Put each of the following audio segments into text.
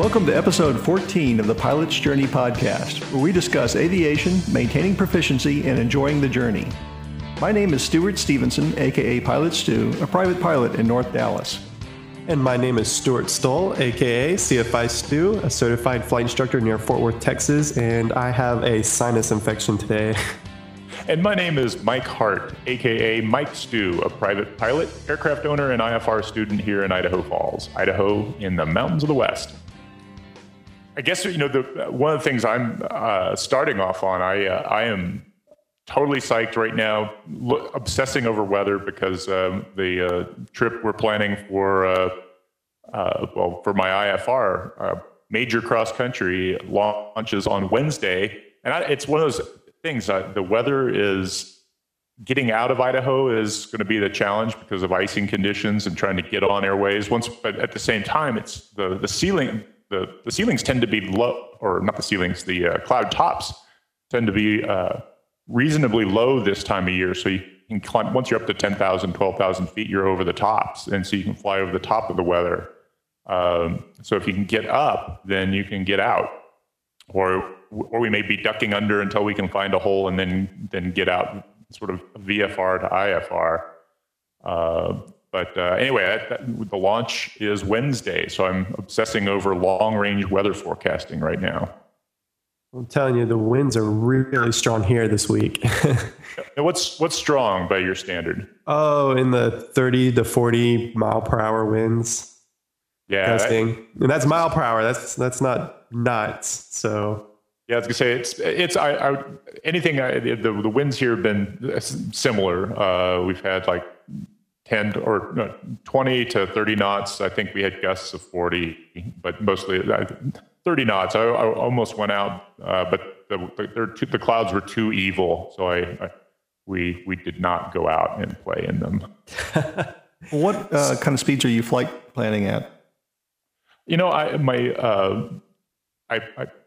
Welcome to episode 14 of the Pilot's Journey podcast, where we discuss aviation, maintaining proficiency, and enjoying the journey. My name is Stuart Stevenson, aka Pilot Stu, a private pilot in North Dallas. And my name is Stuart Stoll, aka CFI Stu, a certified flight instructor near Fort Worth, Texas, and I have a sinus infection today. And my name is Mike Hart, aka Mike Stu, a private pilot, aircraft owner, and IFR student here in Idaho Falls, Idaho, in the mountains of the West. I guess, you know, one of the things I'm starting off on, I am totally psyched right now, obsessing over weather because the trip we're planning for my IFR, major cross-country launches on Wednesday. And it's one of those things, the weather is, getting out of Idaho is going to be the challenge because of icing conditions and trying to get on airways. But at the same time, it's the ceiling, the ceilings tend to be low, or not the ceilings, the cloud tops tend to be reasonably low this time of year. So you can climb, once you're up to 10,000, 12,000 feet, you're over the tops. And so you can fly over the top of the weather. So if you can get up, then you can get out. Or we may be ducking under until we can find a hole and then get out, sort of VFR to IFR. But anyway, the launch is Wednesday, so I'm obsessing over long-range weather forecasting right now. I'm telling you, the winds are really strong here this week. Now, what's strong by your standard? Oh, in the 30 to 40 mile per hour winds. Yeah, and that's mile per hour. That's not knots. So yeah, I was gonna say the winds here have been similar. We've had like 20 to 30 knots. I think we had gusts of 40, but mostly 30 knots. I almost went out, but the clouds were too evil, so we did not go out and play in them. What kind of speeds are you flight planning at? You know, I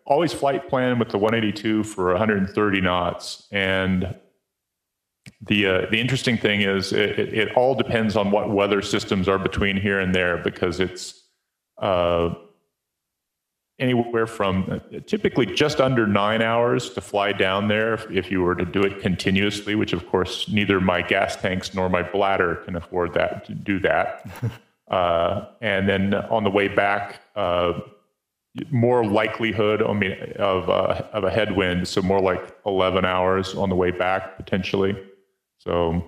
always flight plan with the 182 for 130 knots, and the interesting thing is it all depends on what weather systems are between here and there, because it's anywhere from typically just under 9 hours to fly down there if you were to do it continuously, which of course neither my gas tanks nor my bladder can afford that to do that. And then on the way back, more likelihood, I mean, of a headwind. So more like 11 hours on the way back, potentially. So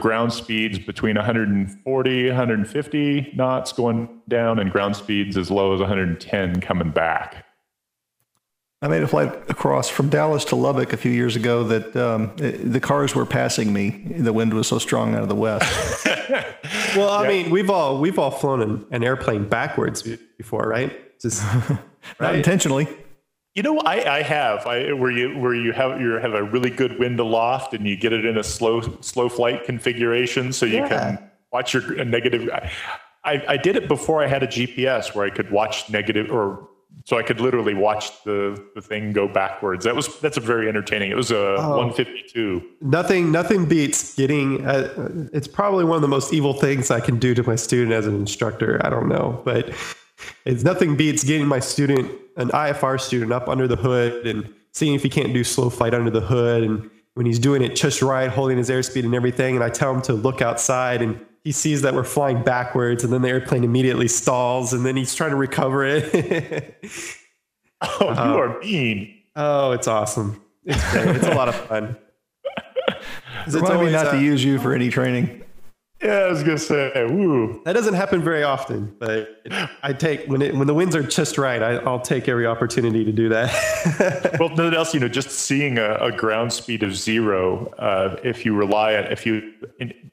ground speeds between 140, 150 knots going down, and ground speeds as low as 110 coming back. I made a flight across from Dallas to Lubbock a few years ago that the cars were passing me. The wind was so strong out of the west. Well, I mean, we've all flown an airplane backwards before, right? Just not intentionally. You know, I have. You have a really good wind aloft, and you get it in a slow flight configuration, so you can watch your negative. I did it before I had a GPS, where I could watch negative or. So I could literally watch the thing go backwards. That's a very entertaining. It was a 152. Nothing beats getting. It's probably one of the most evil things I can do to my student as an instructor. I don't know, but it's nothing beats getting my student, an IFR student, up under the hood and seeing if he can't do slow flight under the hood. And when he's doing it just right, holding his airspeed and everything, and I tell him to look outside and. He sees that we're flying backwards, and then the airplane immediately stalls, and then he's trying to recover it. Oh, you are mean. Oh, it's awesome. It's great. It's a lot of fun. Remind me not to use you for any training. Yeah, I was going to say, woo. That doesn't happen very often, but I take, when the winds are just right, I'll take every opportunity to do that. Well, nothing else, you know, just seeing a ground speed of zero,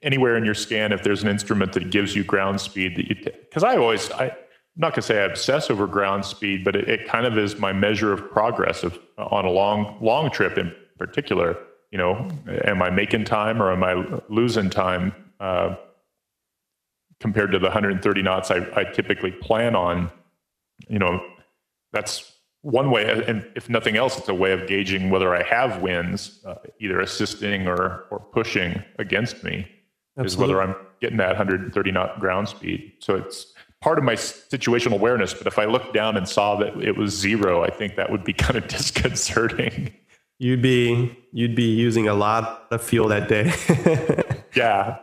anywhere in your scan, if there's an instrument that gives you ground speed, because I'm not going to say I obsess over ground speed, but it kind of is my measure of progress on a long trip in particular. You know, am I making time or am I losing time compared to the 130 knots I typically plan on? You know, that's one way, and if nothing else, it's a way of gauging whether I have winds, either assisting or pushing against me. Absolutely. Is whether I'm getting that 130 knot ground speed. So it's part of my situational awareness, but if I looked down and saw that it was zero, I think that would be kind of disconcerting. You'd be using a lot of fuel that day. Yeah.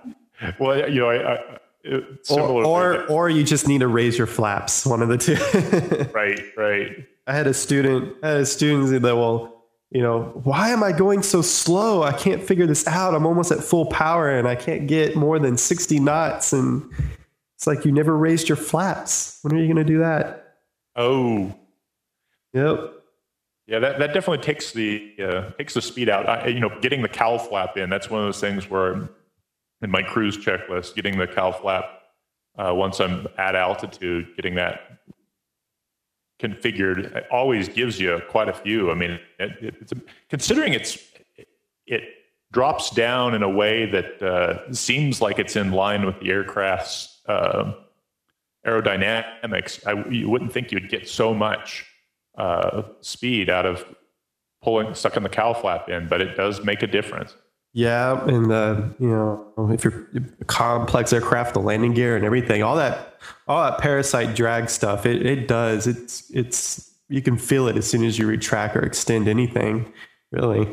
Well, you know, or you just need to raise your flaps, one of the two. Right. I had a student that will, you know, why am I going so slow? I can't figure this out. I'm almost at full power and I can't get more than 60 knots. And it's like, you never raised your flaps. When are you going to do that? Oh, yep. Yeah, that definitely takes the speed out. Getting the cowl flap in, that's one of those things where in my cruise checklist, getting the cowl flap once I'm at altitude, getting that configured, it always gives you quite a few. I mean, considering it drops down in a way that seems like it's in line with the aircraft's aerodynamics. You wouldn't think you'd get so much speed out of sucking the cowl flap in, but it does make a difference. Yeah, and if you're a complex aircraft, the landing gear and everything, all that parasite drag stuff, it does. It's you can feel it as soon as you retract or extend anything, really.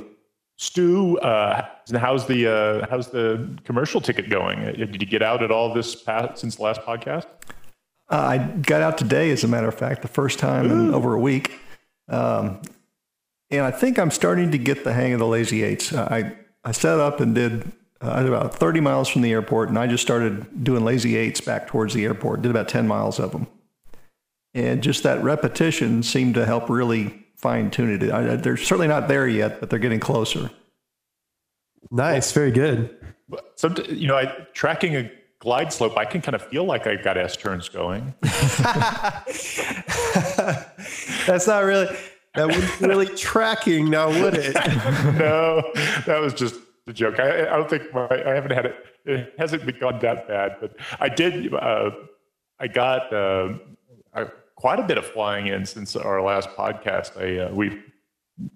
Stu, how's the commercial ticket going? Did you get out at all this since the last podcast? I got out today, as a matter of fact, the first time in over a week. And I think I'm starting to get the hang of the Lazy Eights. I set up and did about 30 miles from the airport, and I just started doing Lazy Eights back towards the airport, did about 10 miles of them. And just that repetition seemed to help really fine-tune it. They're certainly not there yet, but they're getting closer. Nice, very good. So, tracking a glide slope, I can kind of feel like I've got S-turns going. That wasn't really tracking now, would it? No, that was just a joke. I don't think I haven't had it. It hasn't gone that bad, but I did. I got quite a bit of flying in since our last podcast. We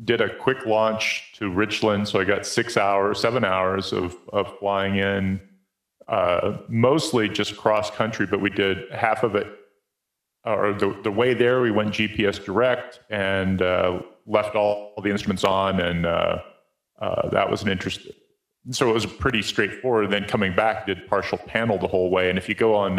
did a quick launch to Richland. So I got 7 hours of flying in. Mostly just cross country, but we did half of it, or the way there we went GPS direct and left all the instruments on, and that was an interest. So it was pretty straightforward. Then coming back, did partial panel the whole way. And if you go on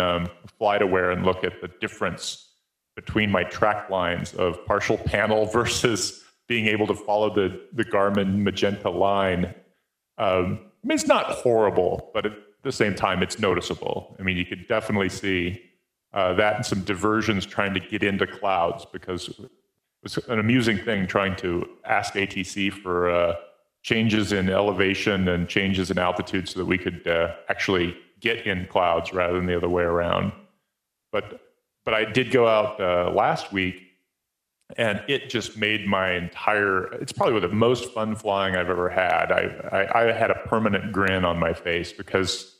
FlightAware and look at the difference between my track lines of partial panel versus being able to follow the Garmin magenta line, I mean, it's not horrible, but at the same time, it's noticeable. I mean, you could definitely see that and some diversions trying to get into clouds, because it was an amusing thing trying to ask ATC for changes in elevation and changes in altitude so that we could actually get in clouds rather than the other way around. But I did go out last week, and it just made my it's probably the most fun flying I've ever had. I had a permanent grin on my face because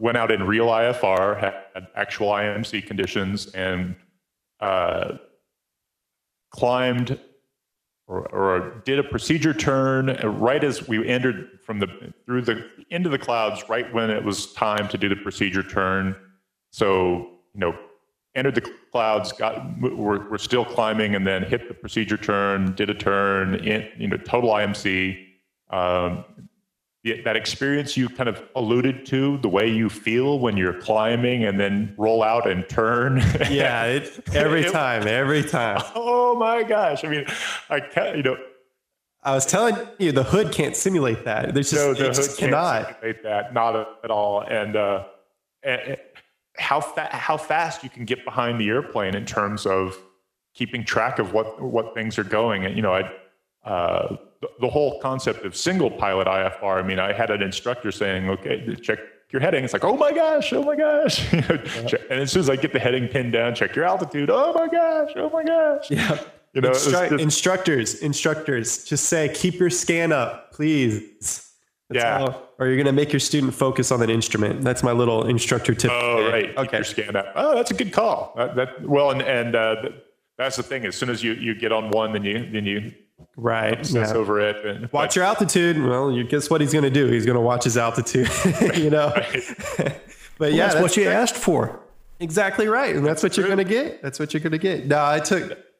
went out in real IFR, had actual IMC conditions, and climbed or did a procedure turn right as we entered through the into the clouds, right when it was time to do the procedure turn. So, entered the clouds, we're still climbing, and then hit the procedure turn, did a turn, total IMC. That experience you kind of alluded to, the way you feel when you're climbing and then roll out and turn. Yeah, every time. Oh my gosh. I mean, I can't, I was telling you, the hood can't simulate that. Can't simulate that, not at all. And how fast you can get behind the airplane in terms of keeping track of what things are going. And, the whole concept of single pilot IFR. I mean, I had an instructor saying, okay, check your heading. It's like, oh my gosh. And as soon as I get the heading pinned down, check your altitude. Oh my gosh. Yeah. Instructors just say, keep your scan up, please. Or you're going to make your student focus on an instrument. That's my little instructor tip. Oh, right. Okay. Keep your scan up. Oh, that's a good call. That's the thing. As soon as you get on one, then you right. Obsess over it. And watch your altitude. Well, you guess what he's going to do? He's going to watch his altitude, Right. But well, that's what you asked for. Exactly right. And that's what you're going to get. That's what you're going to get. No,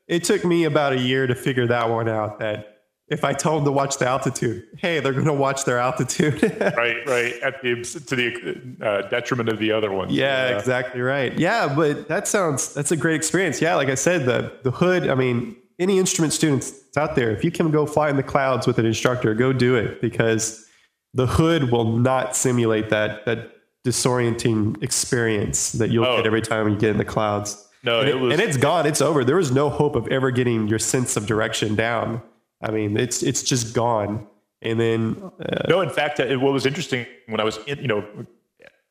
it took me about a year to figure that one out, that if I told them to watch the altitude, hey, they're going to watch their altitude. Right. To the detriment of the other one. Yeah, exactly right. Yeah, but that's a great experience. Yeah, like I said, the hood, I mean, any instrument students out there, if you can go fly in the clouds with an instructor, go do it, because the hood will not simulate that disorienting experience that you'll get every time you get in the clouds. No, and it's gone. It's over. There is no hope of ever getting your sense of direction down. I mean, it's just gone. And then no, in fact, what was interesting when I was,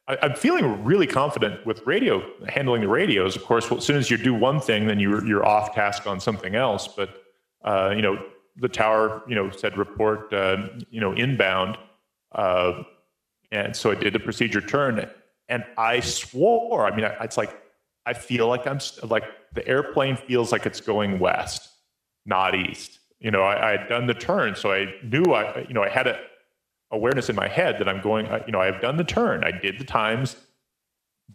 I'm feeling really confident with radio, handling the radios. Of course, as soon as you do one thing, then you're off task on something else. But the tower, said report, inbound, and so I did a procedure turn, and I swore. I mean, it's like I feel like the airplane feels like it's going west, not east. I had done the turn, so I knew I had a awareness in my head that I'm going, I've done the turn, I did the times,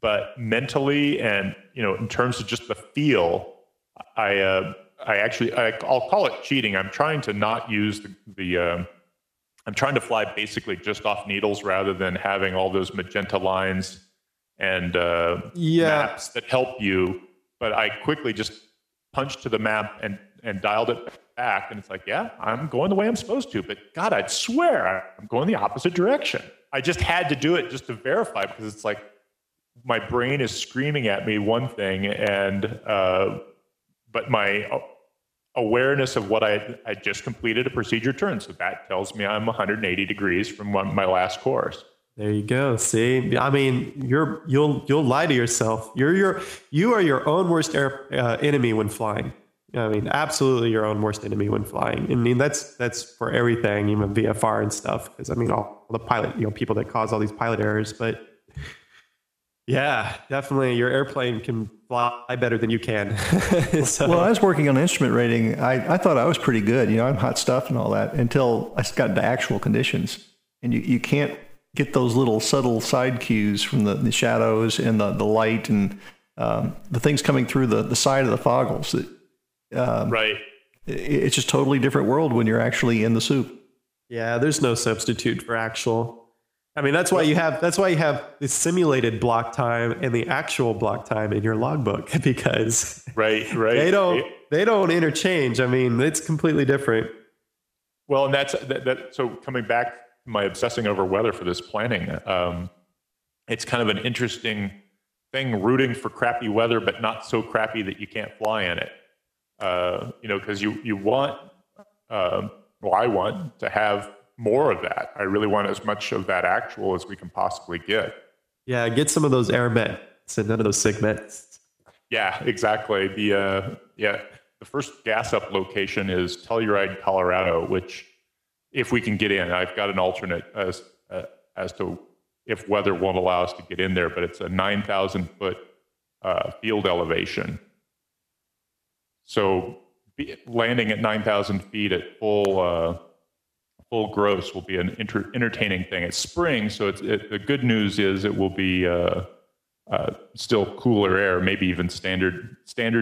but mentally and, in terms of just the feel, I'll call it cheating. I'm trying to not use I'm trying to fly basically just off needles rather than having all those magenta lines and maps that help you. But I quickly just punched to the map and dialed it back, and it's like, yeah, I'm going the way I'm supposed to, but God, I'd swear I'm going the opposite direction. I just had to do it just to verify, because it's like my brain is screaming at me one thing, and but my awareness of what I just completed a procedure turn, so that tells me I'm 180 degrees from my last course. There you go. See, I mean, you'll lie to yourself. You are your own worst enemy when flying. I mean, absolutely your own worst enemy when flying. I mean, that's for everything, even VFR and stuff. Because I mean, all the pilot, people that cause all these pilot errors. But yeah, definitely your airplane can fly better than you can. So. Well, I was working on instrument rating. I thought I was pretty good. I'm hot stuff and all that, until I got into actual conditions. And you can't get those little subtle side cues from the shadows and the light and the things coming through the side of the foggles that. Right. It's just totally different world when you're actually in the soup. Yeah, there's no substitute for actual. I mean, that's why you have the simulated block time and the actual block time in your logbook, because they don't interchange. I mean, it's completely different. Well, and so coming back to my obsessing over weather for this planning, it's kind of an interesting thing, rooting for crappy weather, but not so crappy that you can't fly in it. Because you want, I want to have more of that. I really want as much of that actual as we can possibly get. Yeah, get some of those air mets and none of those sig mets. Yeah, exactly. The first gas up location is Telluride, Colorado, which, if we can get in, I've got an alternate as to if weather won't allow us to get in there, but it's a 9,000 foot field elevation. So landing at 9,000 feet at full gross will be an entertaining thing. It's spring, so the good news is it will be still cooler air, maybe even standard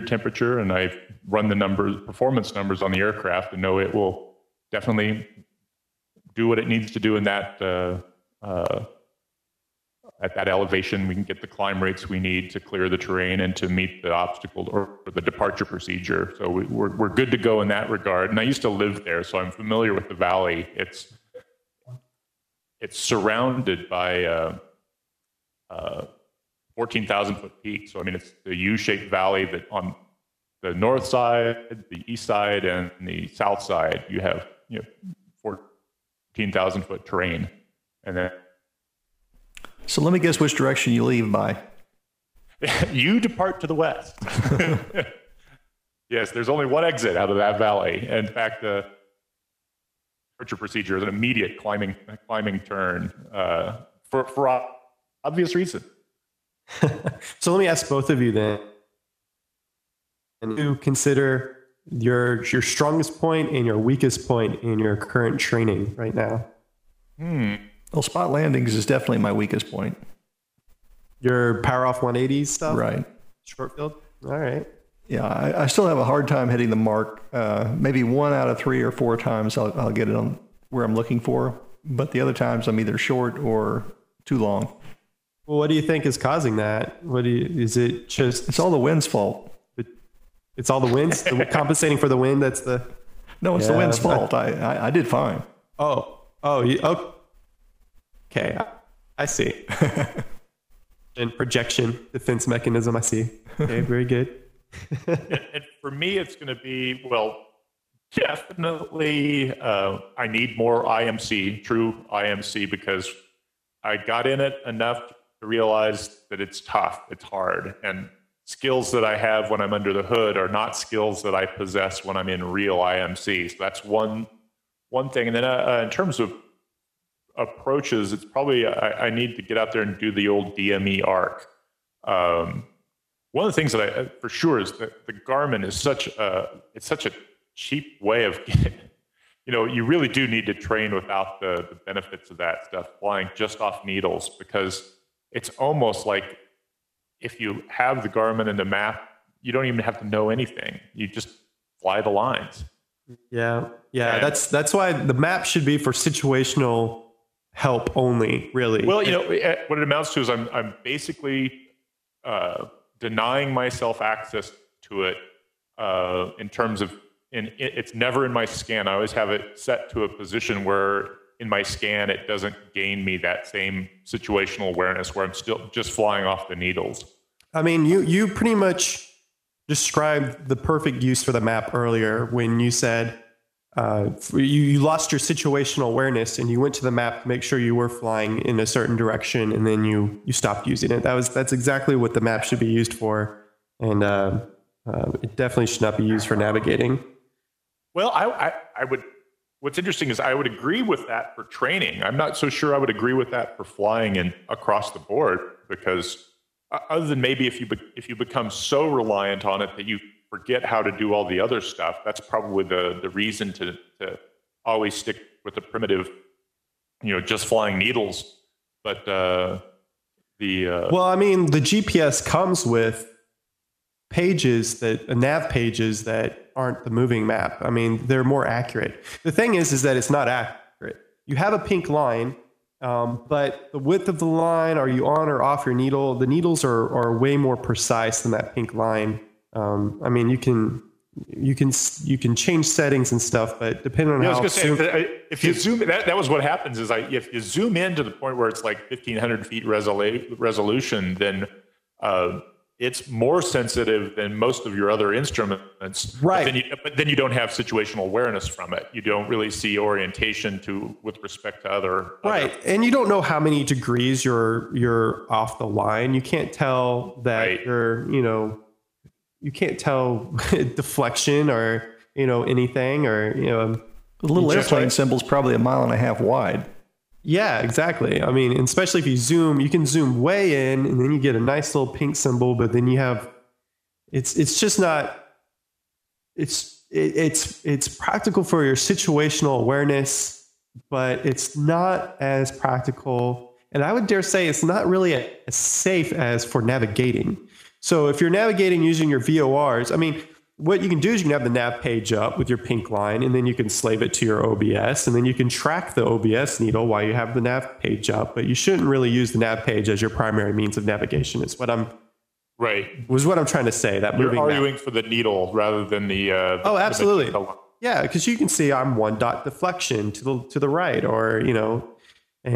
temperature. And I've run the performance numbers on the aircraft, and know it will definitely do what it needs to do in that at that elevation. We can get the climb rates we need to clear the terrain and to meet the obstacle or the departure procedure. So we're good to go in that regard. And I used to live there, so I'm familiar with the valley. It's surrounded by 14,000 foot peaks. So I mean, it's the U-shaped valley that on the north side, the east side, and the south side, you have 14,000 foot terrain, and then. So let me guess which direction you leave by. You depart to the west. Yes, there's only one exit out of that valley. In fact, the departure procedure is an immediate climbing turn for obvious reason. So let me ask both of you then. And you consider your strongest point and your weakest point in your current training right now. Well, spot landings is definitely my weakest point. Your power off 180 stuff? Right. Short field? All right. Yeah, I still have a hard time hitting the mark. Maybe one out of three or four times I'll get it on where I'm looking for. But the other times I'm either short or too long. Well, what do you think is causing that? Is it just... It's all the wind's fault. It's all the wind's compensating for the wind. That's the... No, it's the wind's fault. I did fine. Oh, okay. I see. And projection defense mechanism. I see. Okay, very good. And for me, it's going to be, well, definitely I need more IMC, true IMC, because I got in it enough to realize that it's tough, it's hard. And skills that I have when I'm under the hood are not skills that I possess when I'm in real IMC. So that's one thing. And then in terms of approaches, it's probably I need to get out there and do the old DME arc. One of the things that I for sure is that the Garmin is such a cheap way of getting, you really do need to train without the benefits of that stuff, flying just off needles, because it's almost like if you have the Garmin and the map, you don't even have to know anything. You just fly the lines. Yeah. And that's why the map should be for situational help only, really. Well, what it amounts to is I'm basically denying myself access to it in terms of, it's never in my scan. I always have it set to a position where in my scan, it doesn't gain me that same situational awareness where I'm still just flying off the needles. I mean, you pretty much described the perfect use for the map earlier when you said you lost your situational awareness and you went to the map to make sure you were flying in a certain direction, and then you stopped using it. That's exactly what the map should be used for, and it definitely should not be used for navigating. Well, I would. What's interesting is I would agree with that for training. I'm not so sure I would agree with that for flying and across the board, because other than maybe if you become so reliant on it that you forget how to do all the other stuff, that's probably the reason to always stick with the primitive, just flying needles. But well, I mean, the GPS comes with pages nav pages that aren't the moving map. I mean, they're more accurate. The thing is that it's not accurate. You have a pink line, but the width of the line, are you on or off your needle? The needles are way more precise than that pink line. I mean, you can change settings and stuff, but depending on how. If you zoom, that was what happens. Is if you zoom in to the point where it's like 1,500 feet resolution, then. It's more sensitive than most of your other instruments, right? But then you don't have situational awareness from it. You don't really see orientation with respect to other. Right. And you don't know how many degrees you're off the line. You can't tell that, right. You can't tell deflection or, anything, or, the little airplane symbol's probably 1.5 miles wide. Yeah, exactly. I mean, especially if you zoom, you can zoom way in, and then you get a nice little pink symbol. But then you have, it's just not, it's practical for your situational awareness, but it's not as practical, and I would dare say it's not really as safe as for navigating. So if you're navigating using your VORs, I mean, what you can do is you can have the nav page up with your pink line, and then you can slave it to your OBS, and then you can track the OBS needle while you have the nav page up. But you shouldn't really use the nav page as your primary means of navigation. Is what I'm trying to say. That you're arguing for the needle rather than the. Oh, absolutely. Yeah, because you can see I'm 1 dot deflection to the right, or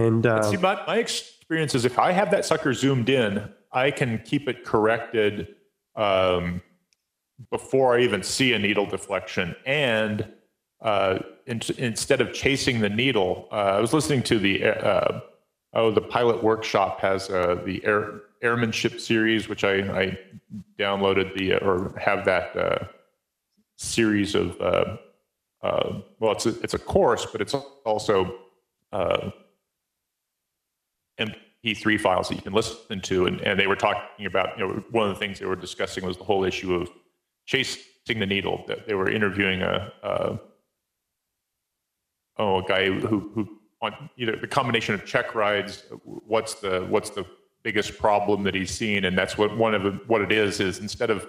and see, my experience is if I have that sucker zoomed in, I can keep it corrected. Before I even see a needle deflection, and instead of chasing the needle, I was listening to the Pilot Workshop has the Airmanship series, which I downloaded or have that series of well, it's a course, but it's also MP3 files that you can listen to, and they were talking about one of the things they were discussing was the whole issue of chasing the needle. That they were interviewing a guy who on the combination of check rides, what's the biggest problem that he's seen. And that's what it is instead of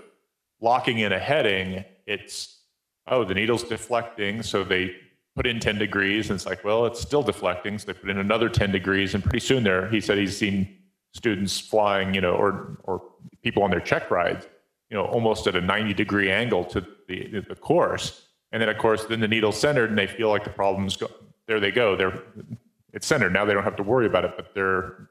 locking in a heading, it's, oh, the needle's deflecting. So they put in 10 degrees and it's like, well, it's still deflecting. So they put in another 10 degrees and pretty soon there, he said he's seen students flying, you know, or people on their check rides, you know, almost at a 90-degree angle to the course. And then, of course, then the needle's centered and they feel like the problem's go. There they go. It's centered. Now they don't have to worry about it, but they're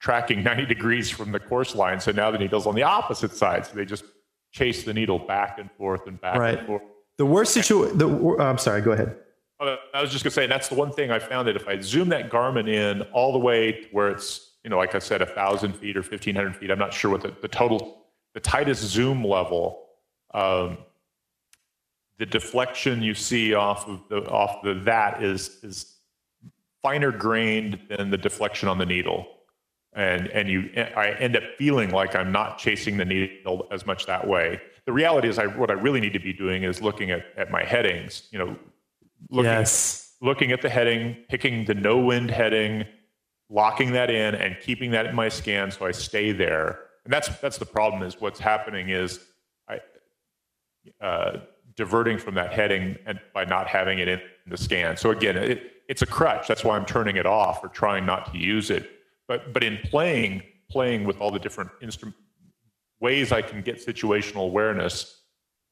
tracking 90 degrees from the course line. So now the needle's on the opposite side. So they just chase the needle back and forth and back and forth. The worst situation... I'm sorry, go ahead. I was just going to say, that's the one thing I found that if I zoom that Garmin in all the way to where it's, you know, like I said, 1,000 feet or 1,500 feet, I'm not sure what the total, the tightest zoom level, the deflection you see off the that is finer grained than the deflection on the needle. And I end up feeling like I'm not chasing the needle as much that way. The reality is what I really need to be doing is looking at my headings, you know, looking at the heading, picking the no wind heading, locking that in and keeping that in my scan so I stay there. And that's the problem is what's happening is I diverting from that heading and by not having it in the scan. So again, it's a crutch. That's why I'm turning it off or trying not to use it. But in playing with all the different ways I can get situational awareness,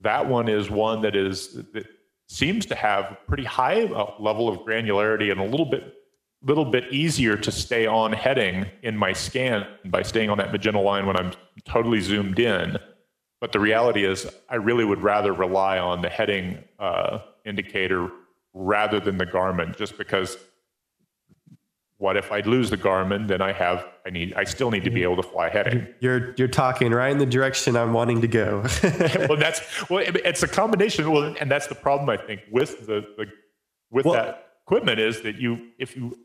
that one is one that seems to have a pretty high level of granularity and a little bit easier to stay on heading in my scan by staying on that magenta line when I'm totally zoomed in. But the reality is I really would rather rely on the heading indicator rather than the Garmin, just because what if I lose the Garmin? Then I still need to be able to fly heading. You're talking right in the direction I'm wanting to go. Well, it's a combination. Well, and that's the problem I think with that equipment is that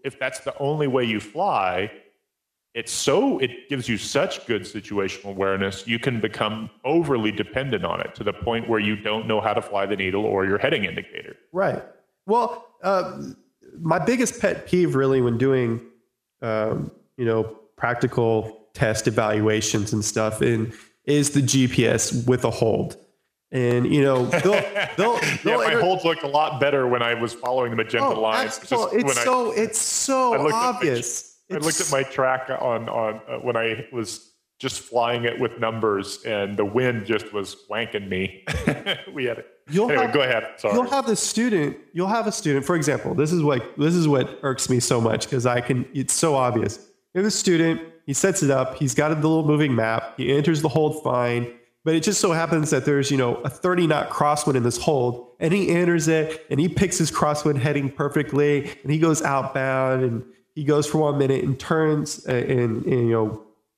if that's the only way you fly, it gives you such good situational awareness, you can become overly dependent on it to the point where you don't know how to fly the needle or your heading indicator. Right. Well, my biggest pet peeve really when doing, practical test evaluations and stuff is the GPS with a hold. And, you know, my holds looked a lot better when I was following the magenta lines. It's so obvious. I looked at my track on when I was just flying it with numbers and the wind just was wanking me. We had it. Go ahead. Sorry. You'll have a student, for example, this is what irks me so much because it's so obvious. You have a student, he sets it up, he's got the little moving map, he enters the hold fine, but it just so happens that there's, you know, a 30-knot crosswind in this hold, and he enters it and he picks his crosswind heading perfectly, and he goes outbound and he goes for 1 minute and turns and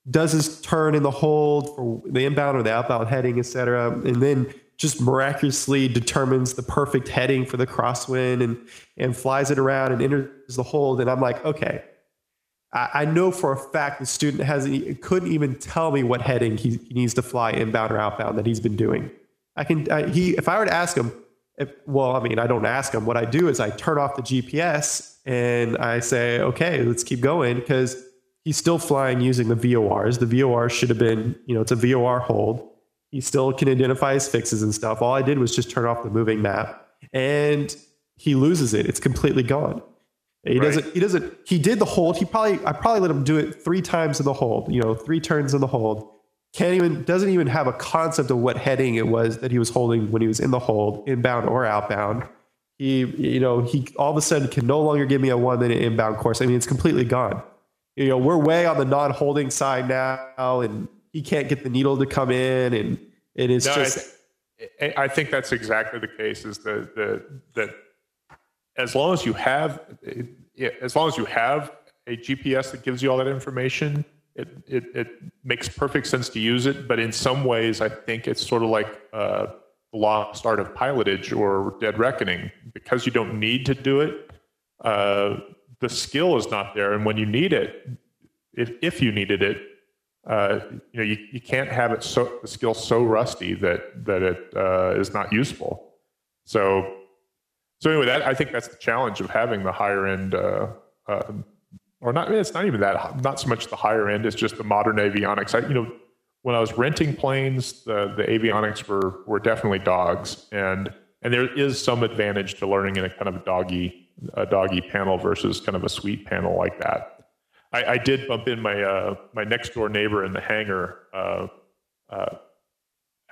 does his turn in the hold for the inbound or the outbound heading, etc., and then just miraculously determines the perfect heading for the crosswind and flies it around and enters the hold. And I'm like, okay, I know for a fact the student couldn't even tell me what heading he needs to fly inbound or outbound that he's been doing. If I were to ask him, I don't ask him. What I do is I turn off the GPS and I say, okay, let's keep going, because he's still flying using the VORs. The VOR should have been, you know, it's a VOR hold. He still can identify his fixes and stuff. All I did was just turn off the moving map, and he loses it. It's completely gone. He did the hold. I probably let him do it 3 times in the hold, you know, 3 turns in the hold. Doesn't even have a concept of what heading it was that he was holding when he was in the hold, inbound or outbound. He all of a sudden can no longer give me a 1 minute inbound course. I mean, it's completely gone. You know, we're way on the non-holding side now, and he can't get the needle to come in, and it is I think that's exactly the case. Is that as long as you have a GPS that gives you all that information, it makes perfect sense to use it. But in some ways, I think it's sort of like the lost art of pilotage or dead reckoning, because you don't need to do it. The skill is not there, and when you need it, if you needed it. You can't have it the skill so rusty that it is not useful. So anyway, I think that's the challenge of having the higher end or not, it's not even that, not so much the higher end, it's just the modern avionics. I, you know, when I was renting planes, the avionics were definitely dogs, and there is some advantage to learning in a kind of a doggy panel versus kind of a suite panel like that. I did bump in my my next door neighbor in the hangar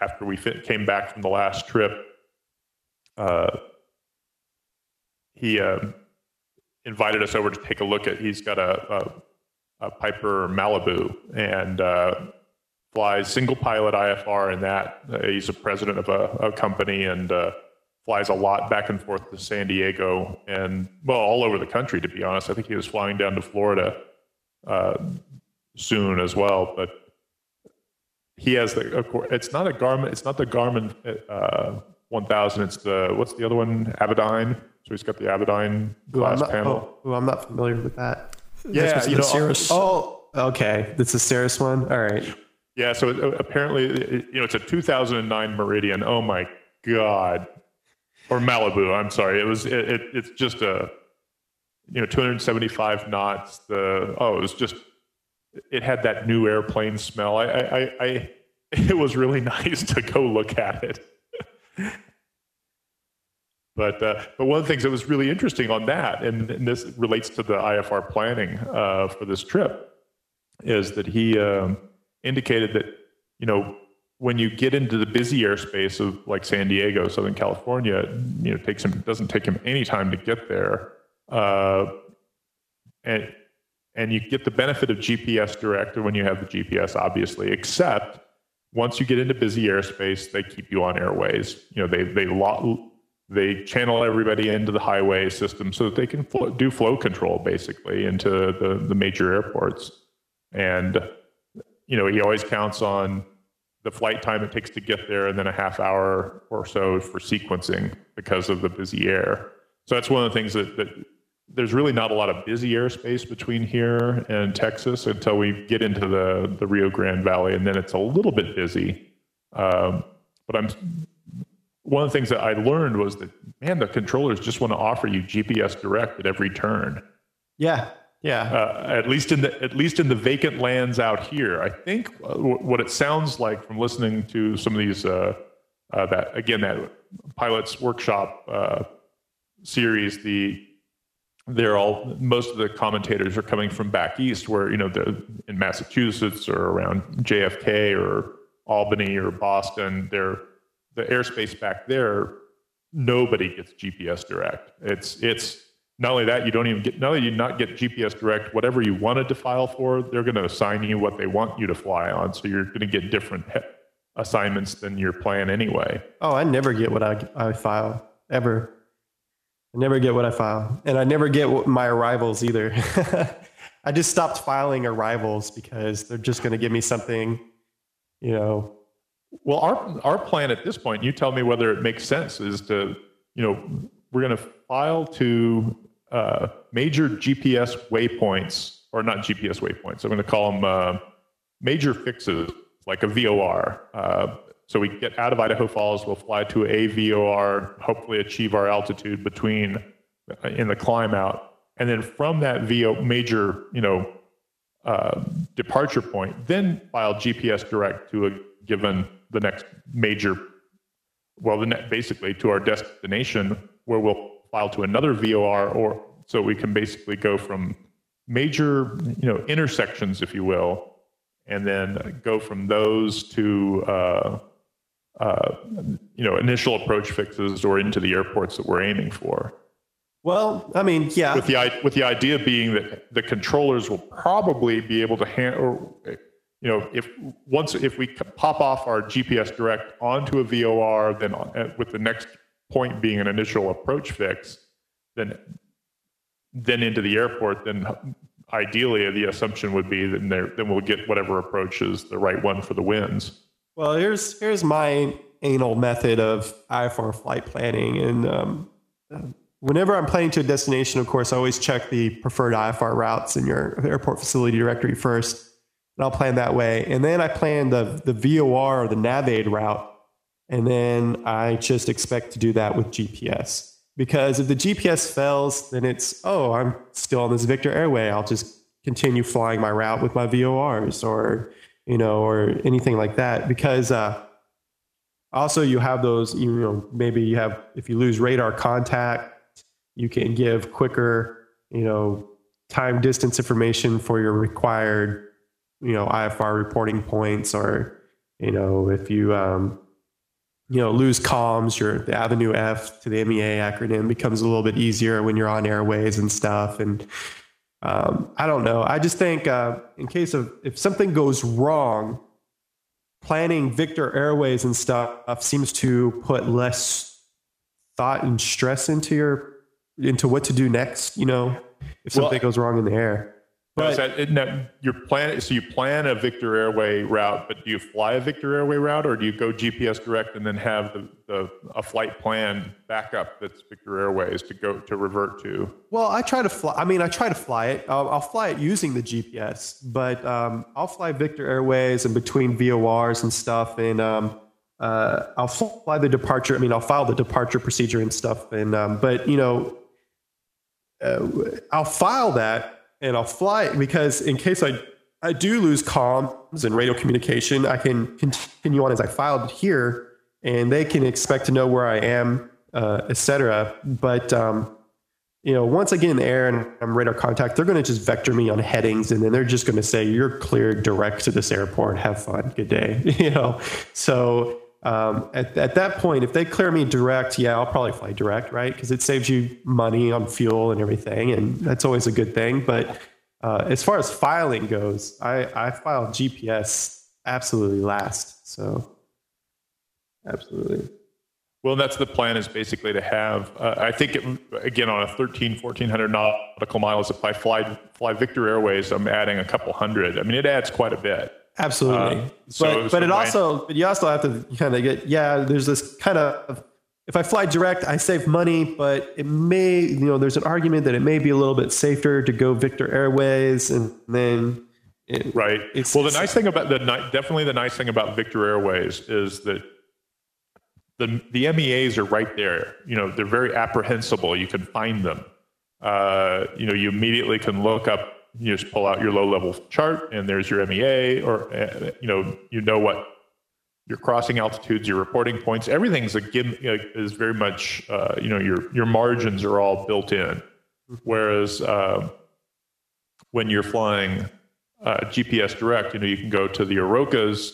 after we came back from the last trip. He invited us over to take a look at. He's got a Piper Malibu and flies single pilot IFR in that. He's a president of a company and flies a lot back and forth to San Diego and, well, all over the country, to be honest. I think he was flying down to Florida soon as well. But he has of course, it's not a Garmin. It's not the Garmin 1000. It's what's the other one? Avidyne. So he's got the Avidyne glass panel. Oh, I'm not familiar with that. Yeah, you know, Cirrus. Oh, okay. That's the Cirrus one. All right. Yeah. So apparently, you know, it's a 2009 Meridian. Oh my God. Or Malibu. I'm sorry. It's just a, you know, 275 knots. It was just. It had that new airplane smell. It was really nice to go look at it. But one of the things that was really interesting on that, and this relates to the IFR planning for this trip, is that he indicated that, you know, when you get into the busy airspace of like San Diego, Southern California, you know, doesn't take him any time to get there, and you get the benefit of GPS direct when you have the GPS, obviously, except once you get into busy airspace, they keep you on airways. You know, they channel everybody into the highway system so that they can do flow control, basically, into the major airports. And, you know, he always counts on the flight time it takes to get there and then a half hour or so for sequencing because of the busy air. So that's one of the things that there's really not a lot of busy airspace between here and Texas until we get into the Rio Grande Valley, and then it's a little bit busy. One of the things that I learned was that, man, the controllers just want to offer you GPS direct at every turn. Yeah. At least in the vacant lands out here, I think what it sounds like from listening to some of these that Pilot's Workshop series, most of the commentators are coming from back east, where, you know, in Massachusetts or around JFK or Albany or Boston, the airspace back there, nobody gets GPS direct. It's not only that, you don't get GPS direct, whatever you wanted to file for, they're going to assign you what they want you to fly on. So you're going to get different assignments than your plan anyway. Oh, I never get what I file ever. I never get what I file, and I never get my arrivals either. I just stopped filing arrivals because they're just going to give me something, you know. Well, our plan at this point, you tell me whether it makes sense, is to, you know, we're going to file to major GPS waypoints, or not GPS waypoints. I'm going to call them major fixes, like a VOR. So we get out of Idaho Falls, we'll fly to a VOR, hopefully achieve our altitude in the climb out. And then from that major, you know, departure point, then file GPS direct to the next major, basically to our destination, where we'll file to another VOR, or so we can basically go from major, you know, intersections, if you will, and then go from those to, you know, initial approach fixes or into the airports that we're aiming for. Well, I mean, yeah. With the idea being that the controllers will probably be able to you know, if we pop off our GPS direct onto a VOR, then with the next point being an initial approach fix, then into the airport, then ideally the assumption would be that then we'll get whatever approach is the right one for the wins. Well, here's my anal method of IFR flight planning, and whenever I'm planning to a destination, of course, I always check the preferred IFR routes in your airport facility directory first. And I'll plan that way. And then I plan the VOR or the NavAid route. And then I just expect to do that with GPS. Because if the GPS fails, then it's, oh, I'm still on this Victor Airway. I'll just continue flying my route with my VORs or, you know, or anything like that. Because also you have those, you know, maybe you have, if you lose radar contact, you can give quicker, you know, time distance information for your required, you know, IFR reporting points. Or, you know, if you, you know, lose comms, the Avenue F to the MEA acronym becomes a little bit easier when you're on airways and stuff. And I don't know. I just think in case of, if something goes wrong, planning Victor Airways and stuff seems to put less thought and stress into what to do next, you know, if something goes wrong in the air. So you plan a Victor Airway route, but do you fly a Victor Airway route, or do you go GPS direct and then have a flight plan backup that's Victor Airways to revert to? Well, I try to fly it. I'll fly it using the GPS, but I'll fly Victor Airways and between VORs and stuff, and I'll fly the departure. I mean, I'll file the departure procedure and stuff, and but you know, I'll file that. And I'll fly it because in case I do lose comms and radio communication, I can continue on as I filed here, and they can expect to know where I am, etc. But you know, once I get in the air and I'm radar contact, they're going to just vector me on headings, and then they're just going to say, "You're cleared direct to this airport. Have fun. Good day." You know, so at that point, if they clear me direct, yeah, I'll probably fly direct, right? Because it saves you money on fuel and everything, and that's always a good thing. But as far as filing goes, I file GPS absolutely last. So absolutely. Well, that's the plan, is basically to have, I think, again, on a 1,400 nautical miles, if I fly Victor Airways, I'm adding a couple hundred. I mean, it adds quite a bit. Absolutely. But you also have to kind of get, there's this kind of, if I fly direct, I save money, but it may, you know, there's an argument that it may be a little bit safer to go Victor Airways. And then the nice thing about Victor Airways is that the MEAs are right there. You know, they're very apprehensible. You can find them. You know, you immediately can look up. You just pull out your low-level chart, and there's your MEA, or you know what your crossing altitudes, your reporting points, everything's is very much your margins are all built in. Whereas when you're flying GPS direct, you know, you can go to the Orocas,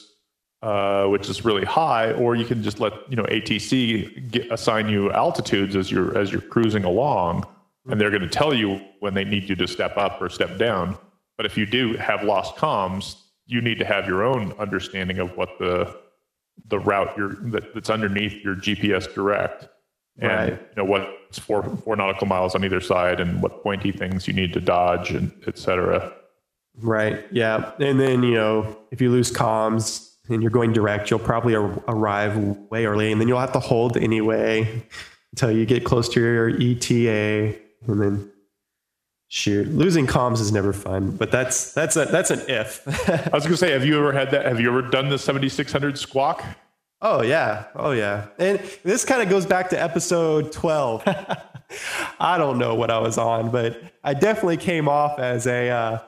which is really high, or you can just let ATC assign you altitudes as you're cruising along. And they're going to tell you when they need you to step up or step down. But if you do have lost comms, you need to have your own understanding of what the route that's underneath your GPS direct, and what's 4 nautical miles on either side, and what pointy things you need to dodge, and etc. Right. Yeah. And then if you lose comms and you're going direct, you'll probably arrive way early, and then you'll have to hold anyway until you get close to your ETA. And then losing comms is never fun, but that's an if. I was going to say, have you ever had that? Have you ever done the 7,600 squawk? Oh yeah. Oh yeah. And this kind of goes back to episode 12. I don't know what I was on, but I definitely came off as as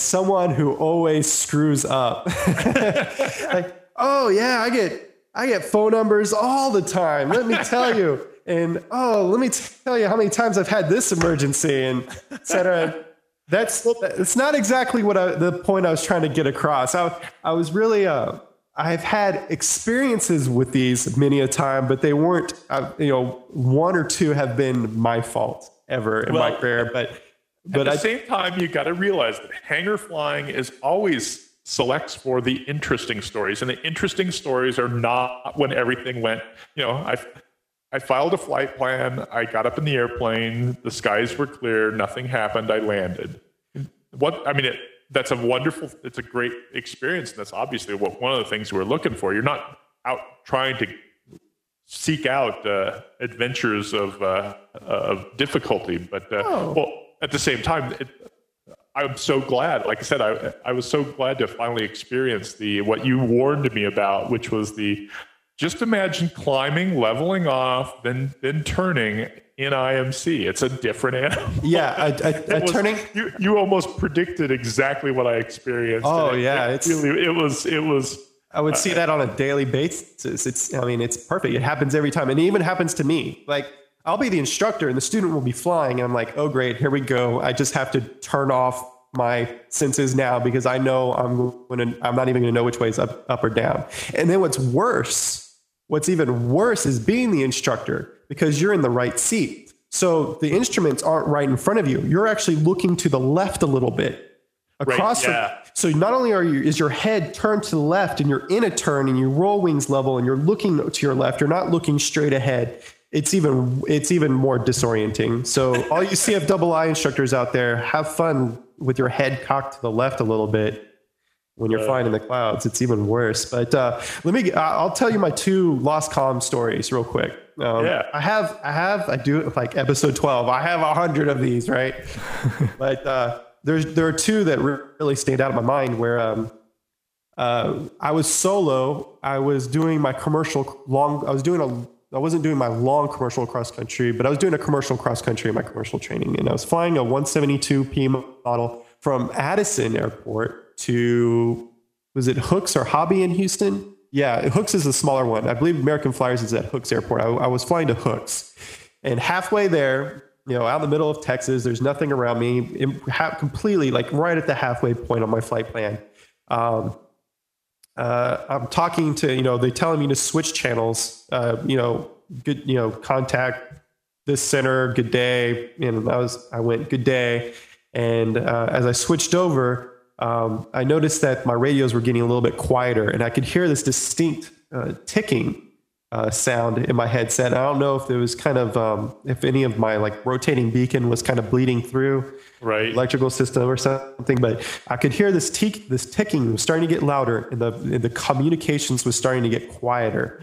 someone who always screws up. Like, oh yeah, I get phone numbers all the time. Let me tell you. And, let me tell you how many times I've had this emergency, and et cetera. It's not exactly what the point I was trying to get across. I was really, I've had experiences with these many a time, but they weren't, one or two have been my fault ever in my career. But at the same time, you got to realize that hangar flying is always selects for the interesting stories, and the interesting stories are not when everything went, I filed a flight plan. I got up in the airplane. The skies were clear. Nothing happened. I landed. That's a wonderful. It's a great experience. And that's obviously one of the things we're looking for. You're not out trying to seek out adventures of difficulty. But at the same time, I'm so glad. Like I said, I was so glad to finally experience what you warned me about, which was the Just imagine climbing, leveling off, then turning in IMC. It's a different animal. Yeah, turning. You almost predicted exactly what I experienced. Oh yeah, it was. I would see that on a daily basis. It's perfect. It happens every time, and it even happens to me. Like, I'll be the instructor, and the student will be flying, and I'm like, oh great, here we go. I just have to turn off my senses now because I know I'm not even going to know which way is up or down. And then what's even worse is being the instructor, because you're in the right seat. So the instruments aren't right in front of you. You're actually looking to the left a little bit across. Right, yeah. So not only is your head turned to the left, and you're in a turn and you roll wings level and you're looking to your left, you're not looking straight ahead. It's even more disorienting. So all you CFII instructors out there, have fun with your head cocked to the left a little bit. When you're flying in the clouds, it's even worse. But I'll tell you my two lost comm stories real quick. I do like episode 12. I have 100 of these, right? But there are two that really stayed out of my mind where I was solo. I was doing my commercial long. I wasn't doing my long commercial cross country, but I was doing a commercial cross country in my commercial training. And I was flying a 172 PM model from Addison Airport to, was it Hooks or Hobby in Houston? Yeah, Hooks is the smaller one. I believe American Flyers is at Hooks Airport. I was flying to Hooks, and halfway there, out in the middle of Texas, there's nothing around me. Completely, like right at the halfway point on my flight plan. I'm talking to, they're telling me to switch channels, good, contact this center, good day. And I went good day. And, as I switched over, I noticed that my radios were getting a little bit quieter, and I could hear this distinct, ticking, sound in my headset. I don't know if it was kind of, if any of my like rotating beacon was kind of bleeding through electrical system or something, but I could hear this ticking was starting to get louder, and the communications was starting to get quieter.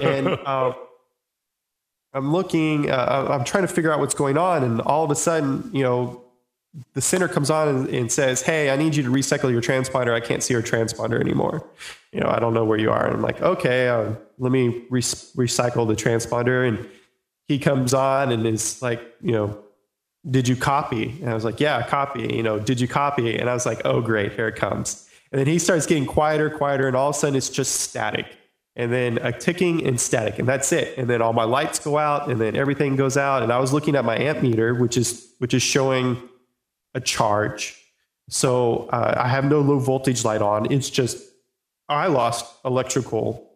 And I'm looking, I'm trying to figure out what's going on, and all of a sudden, the center comes on and says, "Hey, I need you to recycle your transponder. I can't see your transponder anymore. I don't know where you are." And I'm like, "Okay, let me recycle the transponder." And he comes on and is like, "Did you copy?" And I was like, "Yeah, copy." "Did you copy?" And I was like, "Oh, great, here it comes." And then he starts getting quieter, and all of a sudden it's just static. And then a ticking and static, and that's it. And then all my lights go out, and then everything goes out. And I was looking at my amp meter, which is showing a charge. So I have no low voltage light on. It's just, I lost electrical.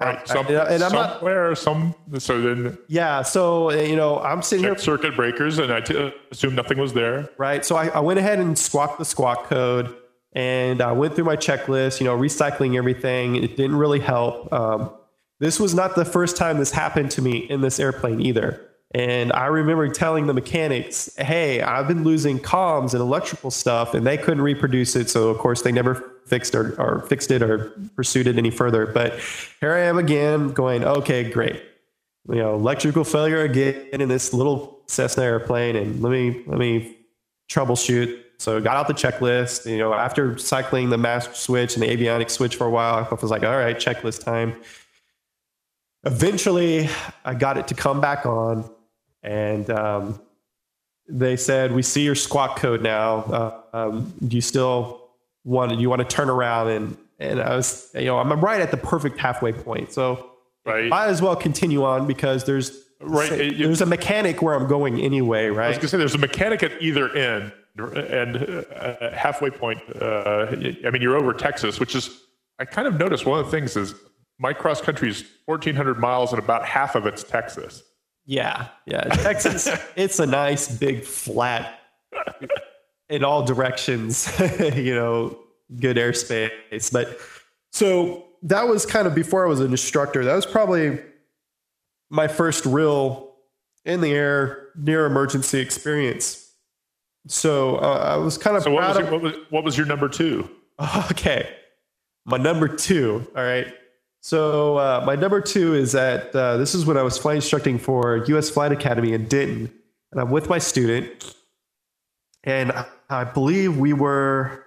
Right. I'm sitting here, circuit breakers, and I assume nothing was there. Right. So I went ahead and squawked the squawk code, and I went through my checklist, recycling everything. It didn't really help. This was not the first time this happened to me in this airplane either. And I remember telling the mechanics, "Hey, I've been losing comms and electrical stuff," and they couldn't reproduce it. So of course they never fixed it or pursued it any further. But here I am again going, "Okay, great. Electrical failure again in this little Cessna airplane, and let me troubleshoot." So I got out the checklist, after cycling the master switch and the avionics switch for a while, I was like, "All right, checklist time." Eventually I got it to come back on, and, they said, "We see your squawk code now. Do you still want to turn around?" And I was, I'm right at the perfect halfway point. So might as well continue on, because there's a mechanic where I'm going anyway, right? I was gonna say, there's a mechanic at either end and halfway point. You're over Texas, which is, I kind of noticed one of the things is my cross country is 1,400 miles and about half of it's Texas. Yeah. Texas, it's a nice big flat in all directions, good airspace. But so that was kind of before I was an instructor. That was probably my first real in the air near emergency experience. So I was kind of proud of. What was your number two? Okay. My number two. All right. So my number two is that this is when I was flight instructing for U.S. Flight Academy in Denton. And I'm with my student. And I believe we were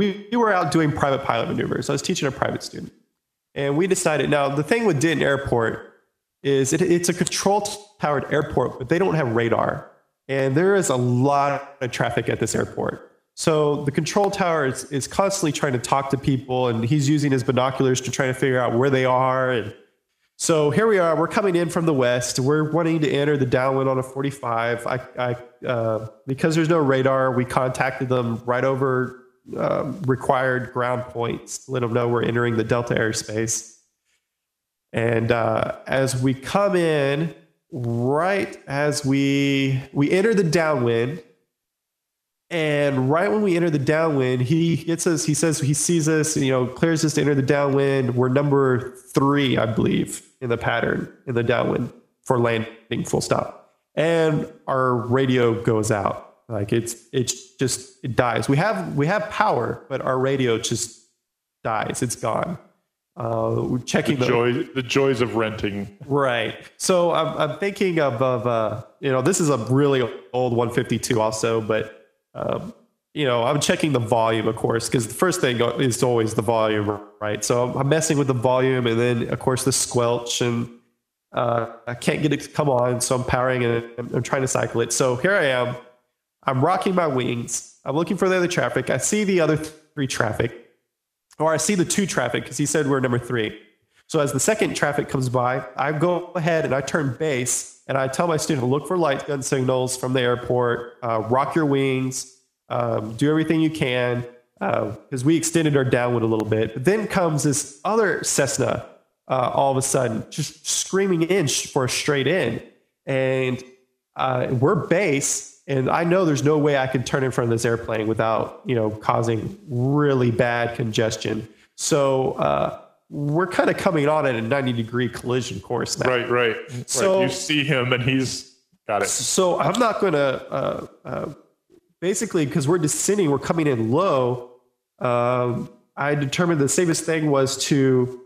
out doing private pilot maneuvers. I was teaching a private student. And we decided, now the thing with Denton Airport is it's a control towered airport, but they don't have radar. And there is a lot of traffic at this airport. So the control tower is constantly trying to talk to people, and he's using his binoculars to try to figure out where they are. And so here we are, we're coming in from the west. We're wanting to enter the downwind on a 45. I because there's no radar, we contacted them right over required ground points, let them know we're entering the Delta airspace. And as we come in, right as we enter the downwind, and right when we enter the downwind, he gets us, he says he sees us, you know, clears us to enter the downwind. We're number 3, I believe, in the pattern in the downwind for landing, full stop. And our radio goes out. Like it just dies. We have power, but our radio just dies. It's gone. We're checking the joys of renting. Right. So I'm thinking of you know, this is a really old 152 also, but you know, I'm checking the volume, of course, because the first thing is always the volume, right? So I'm messing with the volume, and then of course the squelch, and I can't get it to come on, so I'm powering it. I'm trying to cycle it. So here I am. I'm rocking my wings. I'm looking for the other traffic. I see the other 3 traffic, or I see the 2 traffic, because he said we're number 3. So as the second traffic comes by, I go ahead and I turn base, and I tell my student, look for light gun signals from the airport, rock your wings, do everything you can, because we extended our downwind a little bit. But then comes this other Cessna all of a sudden, just screaming in for a straight in. And we're base. And I know there's no way I can turn in front of this airplane without, you know, causing really bad congestion. So we're kind of coming on at a 90-degree collision course now. Right. So you see him, and he's got it. So I'm not going to basically, because we're descending, we're coming in low. I determined the safest thing was to